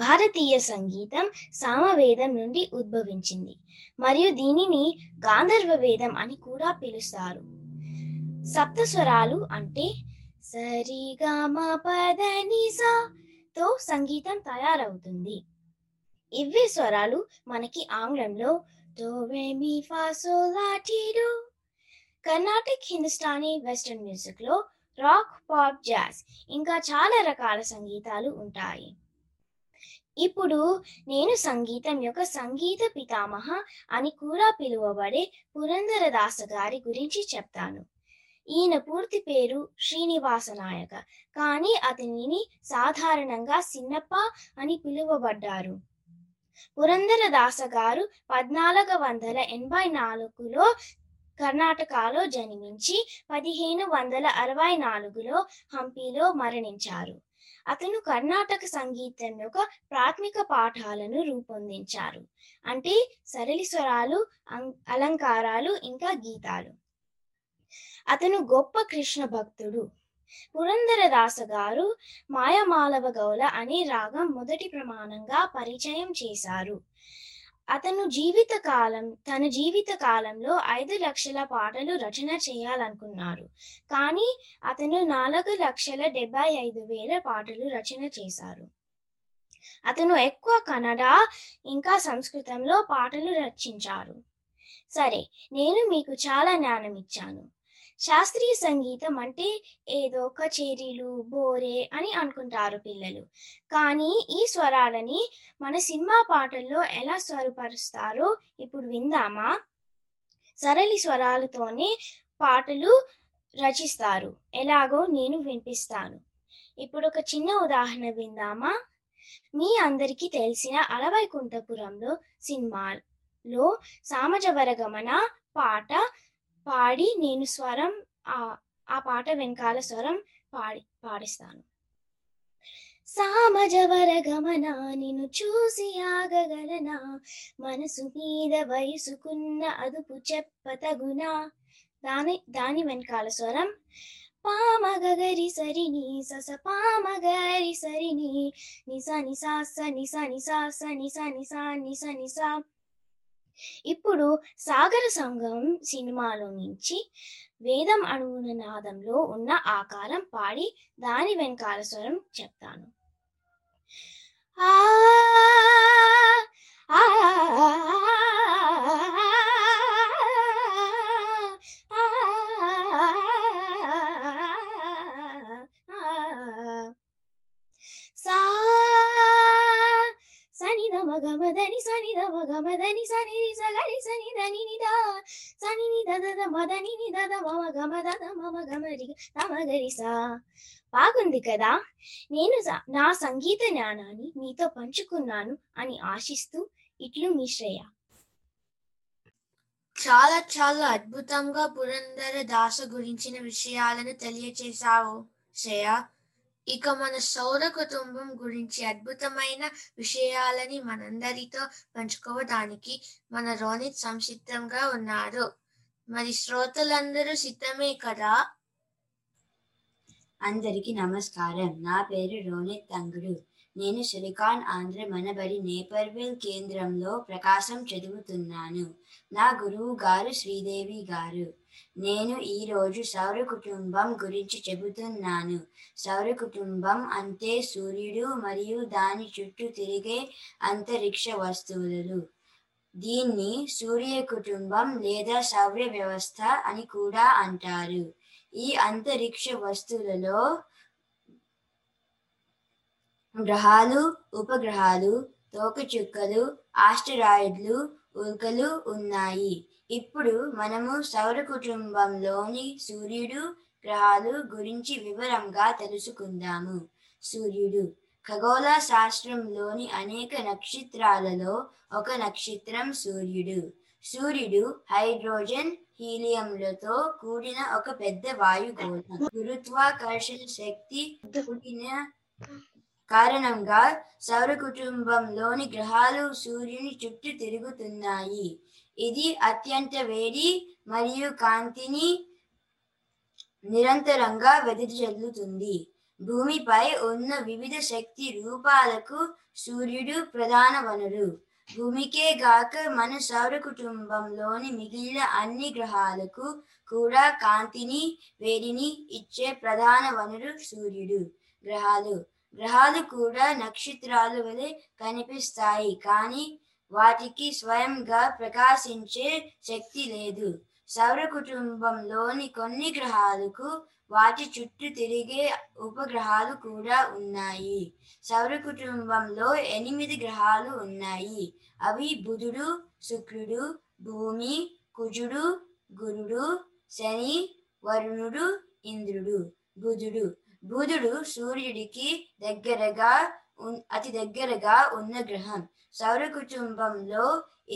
భారతీయ సంగీతం సామవేదం నుండి ఉద్భవించింది మరియు దీనిని గాంధర్వ వేదం అని కూడా పిలుస్తారు. సప్తస్వరాలు అంటే సరి గా మా పద ని సా తో సంగీతం తయారవుతుంది. ఇవే స్వరాలు మనకి ఆంగ్లంలో దో re mi fa sol la ti do. Carnatic, Hindustani, western music లో రాక్, పాప్, జాజ్ ఇంకా చాలా రకాల సంగీతాలు ఉంటాయి. ఇప్పుడు నేను సంగీతం యొక్క సంగీత పితామహ అని కూడా పిలువబడే పురంధరదాసు గారి గురించి చెప్తాను. ఈయన పూర్తి పేరు శ్రీనివాస నాయక, కానీ అతనిని సాధారణంగా సిన్నప్ప అని పిలువబడ్డారు. పురంధరదాస గారు 1484లో కర్ణాటకలో జన్మించి 1564లో హంపీలో మరణించారు. అతను కర్ణాటక సంగీతం యొక్క ప్రాథమిక పాఠాలను రూపొందించారు, అంటే సరళి స్వరాలు, అలంకారాలు, ఇంకా గీతాలు. అతను గొప్ప కృష్ణ భక్తుడు. పురంధరదాస గారు మాయమాలవ గౌల అనే రాగం మొదటి ప్రమాణంగా పరిచయం చేశారు. అతను తన జీవిత కాలంలో 5 లక్షల పాటలు రచన చేయాలనుకున్నారు, కానీ అతను 4,75,000 పాటలు రచన చేశారు. అతను ఎక్కువ కన్నడ ఇంకా సంస్కృతంలో పాటలు రచించారు. సరే, నేను మీకు చాలా జ్ఞానం ఇచ్చాను. శాస్త్రీయ సంగీతం అంటే ఏదో కచేరీలు, బోరే అని అనుకుంటారు పిల్లలు, కానీ ఈ స్వరాలని మన సినిమా పాటల్లో ఎలా స్వరపరుస్తారో ఇప్పుడు విందామా? సరళి స్వరాలతోనే పాటలు రచిస్తారు, ఎలాగో నేను వినిపిస్తాను. ఇప్పుడు ఒక చిన్న ఉదాహరణ విందామా? మీ అందరికీ తెలిసిన అలవైకుంఠపురంలో సినిమాలో సామజవరగమన పాట పాడి నేను స్వరం ఆ పాట వెనకాల స్వరం పాడిస్తాను. సామజవర గమనా నిన్ను చూసి ఆగగలనా, మనసు మీద వయసుకున్న అదుపు చెప్పతగునా, దాని వెనకాల స్వరం పామగరి సరిని సస పామగరి సరిని నిస నిసాస నిస నిసాస నిస నిసా నిస నిసా. ఇప్పుడు సాగర సంగం సినిమాలో నుంచి వేదం అణువున నాదంలో ఉన్న ఆకారం పాడి దాని వెనకాల స్వరం చెప్తాను. ఆ ఆ బాగుంది కదా? నేను నా సంగీత జ్ఞానాన్ని మీతో పంచుకున్నాను అని ఆశిస్తూ ఇట్లు మీ శ్రేయ. చాలా చాలా అద్భుతంగా పురంధరదాస గురించిన విషయాలను తెలియచేశావు శ్రేయ. ఇక మన సౌర కుటుంబం గురించి అద్భుతమైన విషయాలని మనందరితో పంచుకోవడానికి మన రోనిత్ సంసిద్ధంగా ఉన్నారు. మరి శ్రోతలందరూ సిద్ధమే కదా? అందరికీ నమస్కారం. నా పేరు రోనిత్ తంగుడు. నేను సిలికాన్ ఆంధ్ర మనబడి నేపర్విల్ కేంద్రంలో ప్రకాశం చదువుతున్నాను. నా గురువు గారు శ్రీదేవి గారు. నేను ఈరోజు సౌర కుటుంబం గురించి చెబుతున్నాను. సౌర కుటుంబం అంటే సూర్యుడు మరియు దాని చుట్టూ తిరిగే అంతరిక్ష వస్తువులు. దీన్ని సూర్య కుటుంబం లేదా సౌర వ్యవస్థ అని కూడా అంటారు. ఈ అంతరిక్ష వస్తువులలో గ్రహాలు, ఉపగ్రహాలు, తోకచుక్కలు, ఆస్టరాయిడ్లు, ఉల్కలు ఉన్నాయి. ఇప్పుడు మనము సౌర కుటుంబంలోని సూర్యుడు, గ్రహాలు గురించి వివరంగా తెలుసుకుందాము. సూర్యుడు ఖగోళ శాస్త్రంలోని అనేక నక్షత్రాలలో ఒక నక్షత్రం. సూర్యుడు హైడ్రోజన్, హీలియంలతో కూడిన ఒక పెద్ద వాయుగోళం. గురుత్వాకర్షణ శక్తి కూడిన కారణంగా సౌర కుటుంబంలోని గ్రహాలు సూర్యుని చుట్టూ తిరుగుతున్నాయి. ఇది అత్యంత వేడి మరియు కాంతిని నిరంతరంగా వెదజల్లుతుంది. భూమిపై ఉన్న వివిధ శక్తి రూపాలకు సూర్యుడు ప్రధాన వనరు. భూమికే గాక మన సౌర కుటుంబంలోని మిగిలిన అన్ని గ్రహాలకు కూడా కాంతిని, వేడిని ఇచ్చే ప్రధాన వనరు సూర్యుడు. గ్రహాలు కూడా నక్షత్రాలు వలె కనిపిస్తాయి, కానీ వాటికి స్వయంగా ప్రకాశించే శక్తి లేదు. సౌర కుటుంబంలోని కొన్ని గ్రహాలకు వాటి చుట్టూ తిరిగే ఉపగ్రహాలు కూడా ఉన్నాయి. సౌర కుటుంబంలో 8 గ్రహాలు ఉన్నాయి. అవి బుధుడు, శుక్రుడు, భూమి, కుజుడు, గురుడు, శని, వరుణుడు ఇంద్రుడు. బుధుడు బుధుడు సూర్యుడికి దగ్గరగా అతి దగ్గరగా ఉన్న గ్రహం. సౌర కుటుంబంలో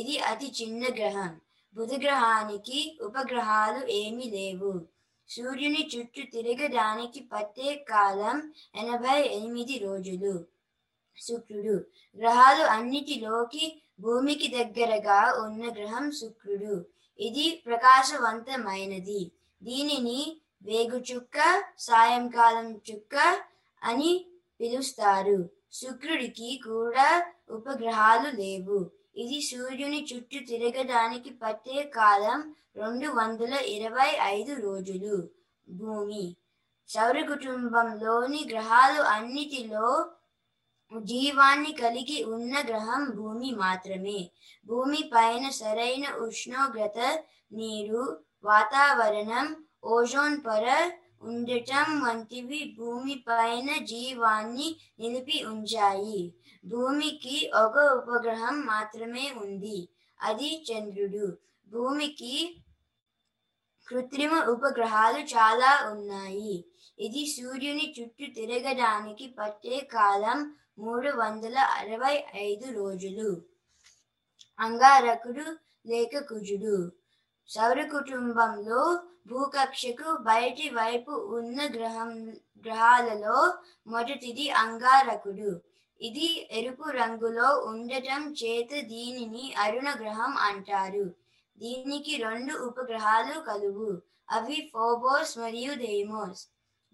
ఇది అతి చిన్న గ్రహం. బుధ గ్రహానికి ఉపగ్రహాలు ఏమీ లేవు. సూర్యుని చుట్టూ తిరగడానికి పట్టే కాలం 88 రోజులు. శుక్రుడు గ్రహాలు అన్నిటిలోకి భూమికి దగ్గరగా ఉన్న గ్రహం శుక్రుడు. ఇది ప్రకాశవంతమైనది. దీనిని వేగుచుక్క, సాయంకాలం చుక్క అని పిలుస్తారు. శుక్రుడికి కూడా ఉపగ్రహాలు లేవు. ఇది సూర్యుని చుట్టూ తిరగడానికి పట్టే కాలం 225 రోజులు. భూమి సౌర కుటుంబంలోని గ్రహాలు అన్నిటిలో జీవాన్ని కలిగి ఉన్న గ్రహం భూమి మాత్రమే. భూమి పైన సరైన ఉష్ణోగ్రత, నీరు, వాతావరణం, ఓజోన్ పొర ఉండటం వంటివి భూమి పైన జీవాన్ని నిలిపి ఉంచాయి. భూమికి ఒక ఉపగ్రహం మాత్రమే ఉంది, అది చంద్రుడు. భూమికి కృత్రిమ ఉపగ్రహాలు చాలా ఉన్నాయి. ఇది సూర్యుని చుట్టూ తిరగడానికి పట్టే కాలం 365 రోజులు. అంగారకుడు లేక కుజుడు సౌర కుటుంబంలో భూకక్షకు బయటి వైపు ఉన్న గ్రహాలలో మొదటిది అంగారకుడు. ఇది ఎరుపు రంగులో ఉండటం చేత దీనిని అరుణ గ్రహం అంటారు. దీనికి 2 ఉపగ్రహాలు కలువు. అవి ఫోబోస్ మరియు దేమోస్.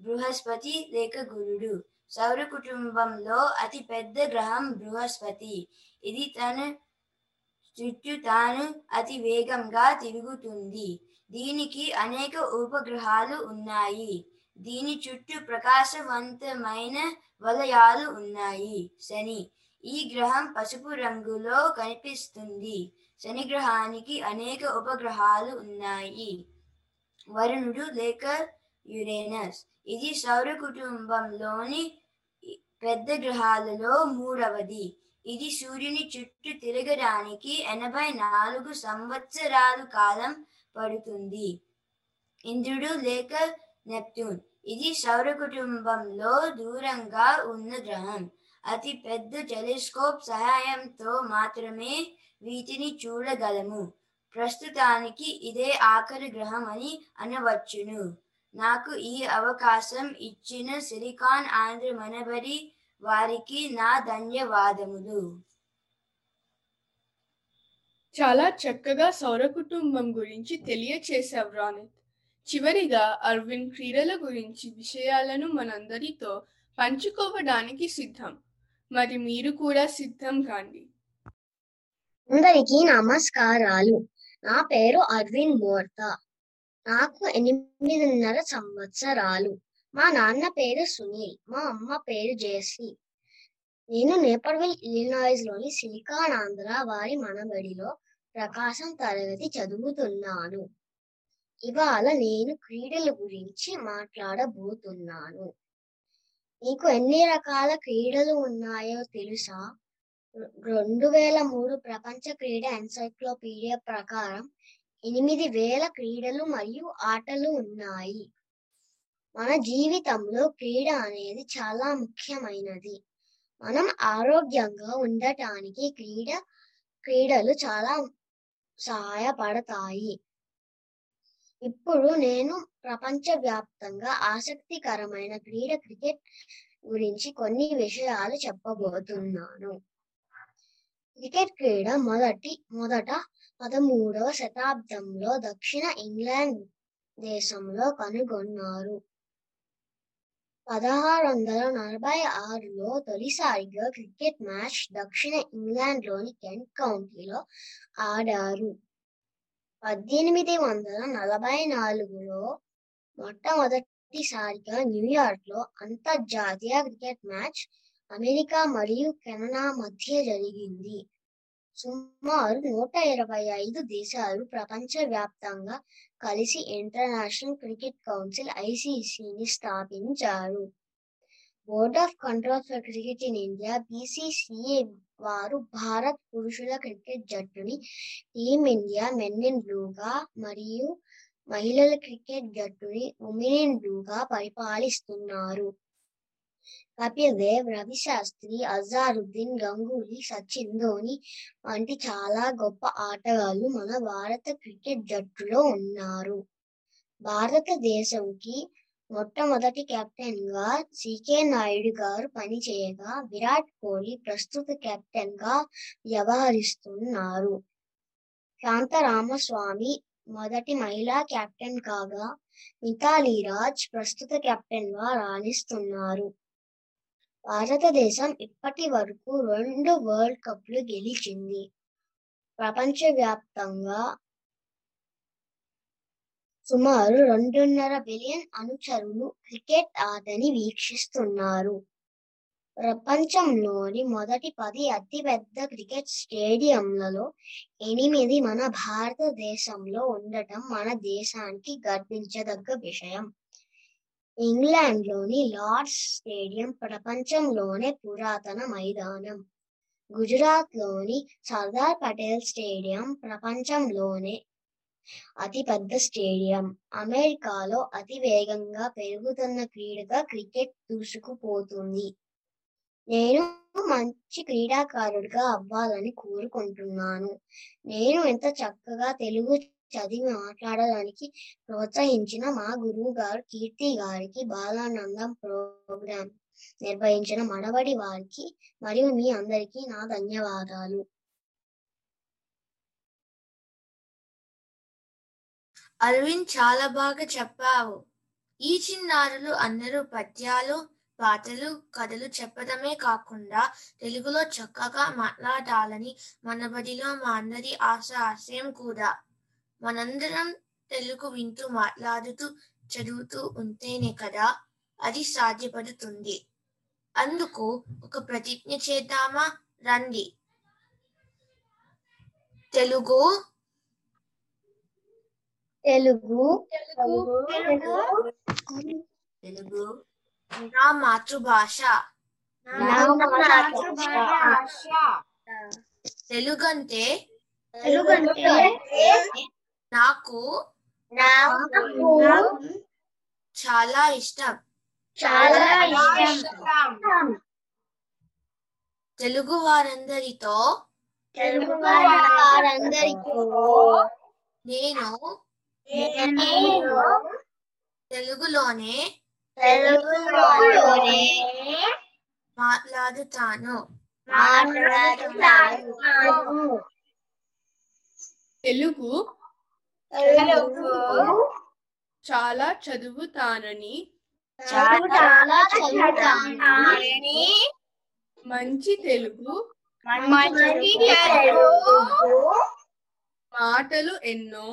బృహస్పతి లేక గురుడు సౌర కుటుంబంలో అతి పెద్ద గ్రహం బృహస్పతి. ఇది తన చుట్టూ తాను అతి వేగంగా తిరుగుతుంది. దీనికి అనేక ఉపగ్రహాలు ఉన్నాయి. దీని చుట్టూ ప్రకాశవంతమైన వలయాలు ఉన్నాయి. శని ఈ గ్రహం పసుపు రంగులో కనిపిస్తుంది. శని గ్రహానికి అనేక ఉపగ్రహాలు ఉన్నాయి. వరుణుడు లేక యురేనస్ ఇది సౌర కుటుంబంలోని పెద్ద గ్రహాలలో 3వది. ఇది సూర్యుని చుట్టూ తిరగడానికి 84 సంవత్సరాలు కాలం పడుతుంది. ఇంద్రుడు లేక నెప్ట్యూన్ ఇది సౌర కుటుంబంలో దూరంగా ఉన్న గ్రహం. అతి పెద్ద టెలిస్కోప్ సహాయంతో మాత్రమే వీటిని చూడగలము. ప్రస్తుతానికి ఇదే ఆఖరి గ్రహం అని అనవచ్చును. నాకు ఈ అవకాశం ఇచ్చిన సిలికాన్ ఆంధ్ర మనబడి వారికి నా ధన్యవాదములు. చాలా చక్కగా సౌర కుటుంబం గురించి తెలియచేశావు రోనిత్. చివరిగా అరవింద్ క్రీడల గురించి విషయాలను మనందరితో పంచుకోవడానికి సిద్ధం. మరి మీరు కూడా సిద్ధం కాండి. అందరికీ నమస్కారాలు. నా పేరు అరవింద్ మోర్తా. నాకు 8.5 సంవత్సరాలు. మా నాన్న పేరు సునీల్, మా అమ్మ పేరు జయశ్రీ. నేను నేపర్విల్, ఇలినాయిస్ లోని సిలికాన్ ఆంధ్ర వారి మనబడిలో ప్రకాశం తరగతి చదువుతున్నాను. ఇవాళ నేను క్రీడల గురించి మాట్లాడబోతున్నాను. నీకు ఎన్ని రకాల క్రీడలు ఉన్నాయో తెలుసా? 2003 ప్రపంచ క్రీడా ఎన్సైక్లోపీడియా ప్రకారం 80,000 క్రీడలు మరియు ఆటలు ఉన్నాయి. మన జీవితంలో క్రీడ అనేది చాలా ముఖ్యమైనది. మనం ఆరోగ్యంగా ఉండటానికి క్రీడలు చాలా సహాయపడతాయి. ఇప్పుడు నేను ప్రపంచవ్యాప్తంగా ఆసక్తికరమైన క్రికెట్ గురించి కొన్ని విషయాలు చెప్పబోతున్నాను. క్రికెట్ క్రీడ మొదట 13వ శతాబ్దంలో దక్షిణ ఇంగ్లాండ్ దేశంలో కనుగొన్నారు. 1646లో తొలిసారిగా క్రికెట్ మ్యాచ్ దక్షిణ ఇంగ్లాండ్ లోని కెంట్ కౌంటీలో ఆడారు. 1844లో మొట్టమొదటిసారిగా న్యూయార్క్ లో అంతర్జాతీయ క్రికెట్ మ్యాచ్ అమెరికా మరియు కెనడా మధ్య జరిగింది. సుమారు 125 దేశాలు ప్రపంచవ్యాప్తంగా కలిసి ఇంటర్నేషనల్ క్రికెట్ కౌన్సిల్ ICCని స్థాపించారు. Board of control for cricket in India BCCA వారు భారత్ పురుషుల క్రికెట్ జట్టుని టీమ్ ఇండియా మెన్ ఇన్ బ్లూగా మరియు మహిళల క్రికెట్ జట్టుని ఉమెన్లుగా పరిపాలిస్తున్నారు. కపిల్దేవ్, రవిశాస్త్రి, అజారుద్దీన్, గంగూలీ, సచిన్, ధోని వంటి చాలా గొప్ప ఆటగాళ్లు మన భారత క్రికెట్ జట్టులో ఉన్నారు. భారతదేశంకి మొట్టమొదటి కెప్టెన్ గా సికే నాయుడు గారు పనిచేయగా విరాట్ కోహ్లీ ప్రస్తుత కెప్టెన్ గా వ్యవహరిస్తున్నారు. శాంతరామస్వామి మొదటి మహిళా కెప్టెన్ కాగా మిథాలీ రాజ్ ప్రస్తుత కెప్టెన్ గా రాణిస్తున్నారు. భారతదేశం ఇప్పటి వరకు 2 వరల్డ్ కప్లు గెలిచింది. ప్రపంచవ్యాప్తంగా సుమారు 2.5 బిలియన్ అనుచరులు క్రికెట్ ఆటని వీక్షిస్తున్నారు. ప్రపంచంలోని మొదటి 10 అతిపెద్ద క్రికెట్ స్టేడియంలలో 8 మన భారతదేశంలో ఉండటం మన దేశానికి గర్వించదగ్గ విషయం. ఇంగ్లాండ్లోని లార్డ్స్ స్టేడియం ప్రపంచంలోనే పురాతన మైదానం. గుజరాత్లోని సర్దార్ పటేల్ స్టేడియం ప్రపంచంలోనే అతిపెద్ద స్టేడియం. అమెరికాలో అతి వేగంగా పెరుగుతున్న క్రీడగా క్రికెట్ దూసుకుపోతుంది. నేను మంచి క్రీడాకారుడిగా అవ్వాలని కోరుకుంటున్నాను. నేను ఎంత చక్కగా తెలుగు చదివి మాట్లాడడానికి ప్రోత్సహించిన మా గురువు గారు కీర్తి గారికి, బాలానందం ప్రోగ్రాం నిర్వహించిన మడబడి వారికి మరియు మీ అందరికీ నా ధన్యవాదాలు. అరవింద్, చాలా బాగా చెప్పావు. ఈ చిన్నారులు అందరూ పద్యాలు, పాటలు, కథలు చెప్పడమే కాకుండా తెలుగులో చక్కగా మాట్లాడాలని మనబడిలో మా అందరి ఆశ, ఆశయం కూడా. మనందరం తెలుగు వింటూ, మాట్లాడుతూ, చదువుతూ ఉంటేనే కదా అది సాధ్యపడుతుంది. అందుకు ఒక ప్రతిజ్ఞ చేద్దామా? రండి. తెలుగు తెలుగు తెలుగు నా మాతృభాష. తెలుగంటే నాకు చాలా ఇష్టం. తెలుగు వారందరితో నేను తెలుగులోనే మాట్లాడుతాను. తెలుగు చాలా చదువుతానని, మంచి తెలుగు మాటలు ఎన్నో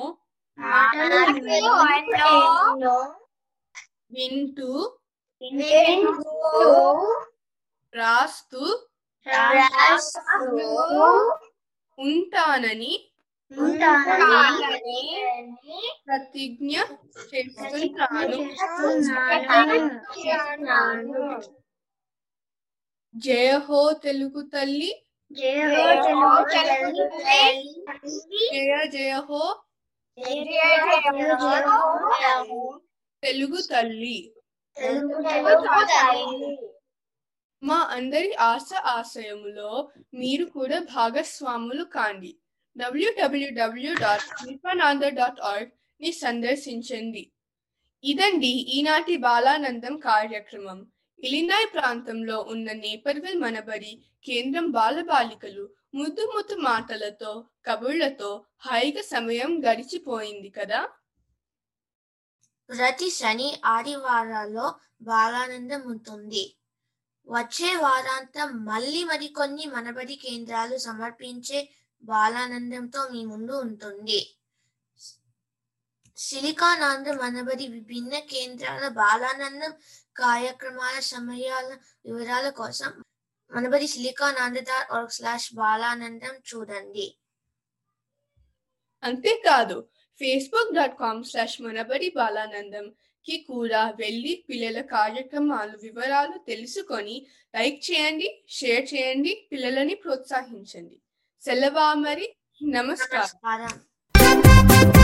వింటూ, రాస్తూ ఉంటానని ప్రతిజ్ఞ చేస్తున్నాను. జయ హో తెలుగు తల్లి, జయ జయ హో తెలుగు తల్లి. మా అందరి ఆశ, ఆశయములో మీరు కూడా భాగస్వాములు కాండి. www.kripananda.org ని సందర్శించండి. ఇదండి ఈనాటి బాలానందం కార్యక్రమం. ఇలినాయ్ ప్రాంతంలో ఉన్న నేపర్విల్ మనబడి కేంద్రం బాలబాలికలు ముద్దు ముద్దు మాటలతో, కబుర్లతో హాయిగా సమయం గడిచిపోయింది కదా. ప్రతి శని ఆదివారాల్లో బాలానందం ఉంటుంది. వచ్చే వారాంతం మళ్ళీ మరికొన్ని మనబడి కేంద్రాలు సమర్పించే బాలానందంతో మీ ముందు ఉంటుంది. సిలికానాంధ్ర మనబడి విభిన్న కేంద్రాల బాలానందం కార్యక్రమాల సమయాల వివరాల కోసం మనబడి silicanaandra.org/బాలానందం చూడండి. అంతేకాదు facebook.com/మనబడి బాలానందం కి కూడా వెళ్ళి పిల్లల కార్యక్రమాలు వివరాలు తెలుసుకొని లైక్ చేయండి, షేర్ చేయండి, పిల్లలని ప్రోత్సహించండి. సెలవా మరి. నమస్కారం.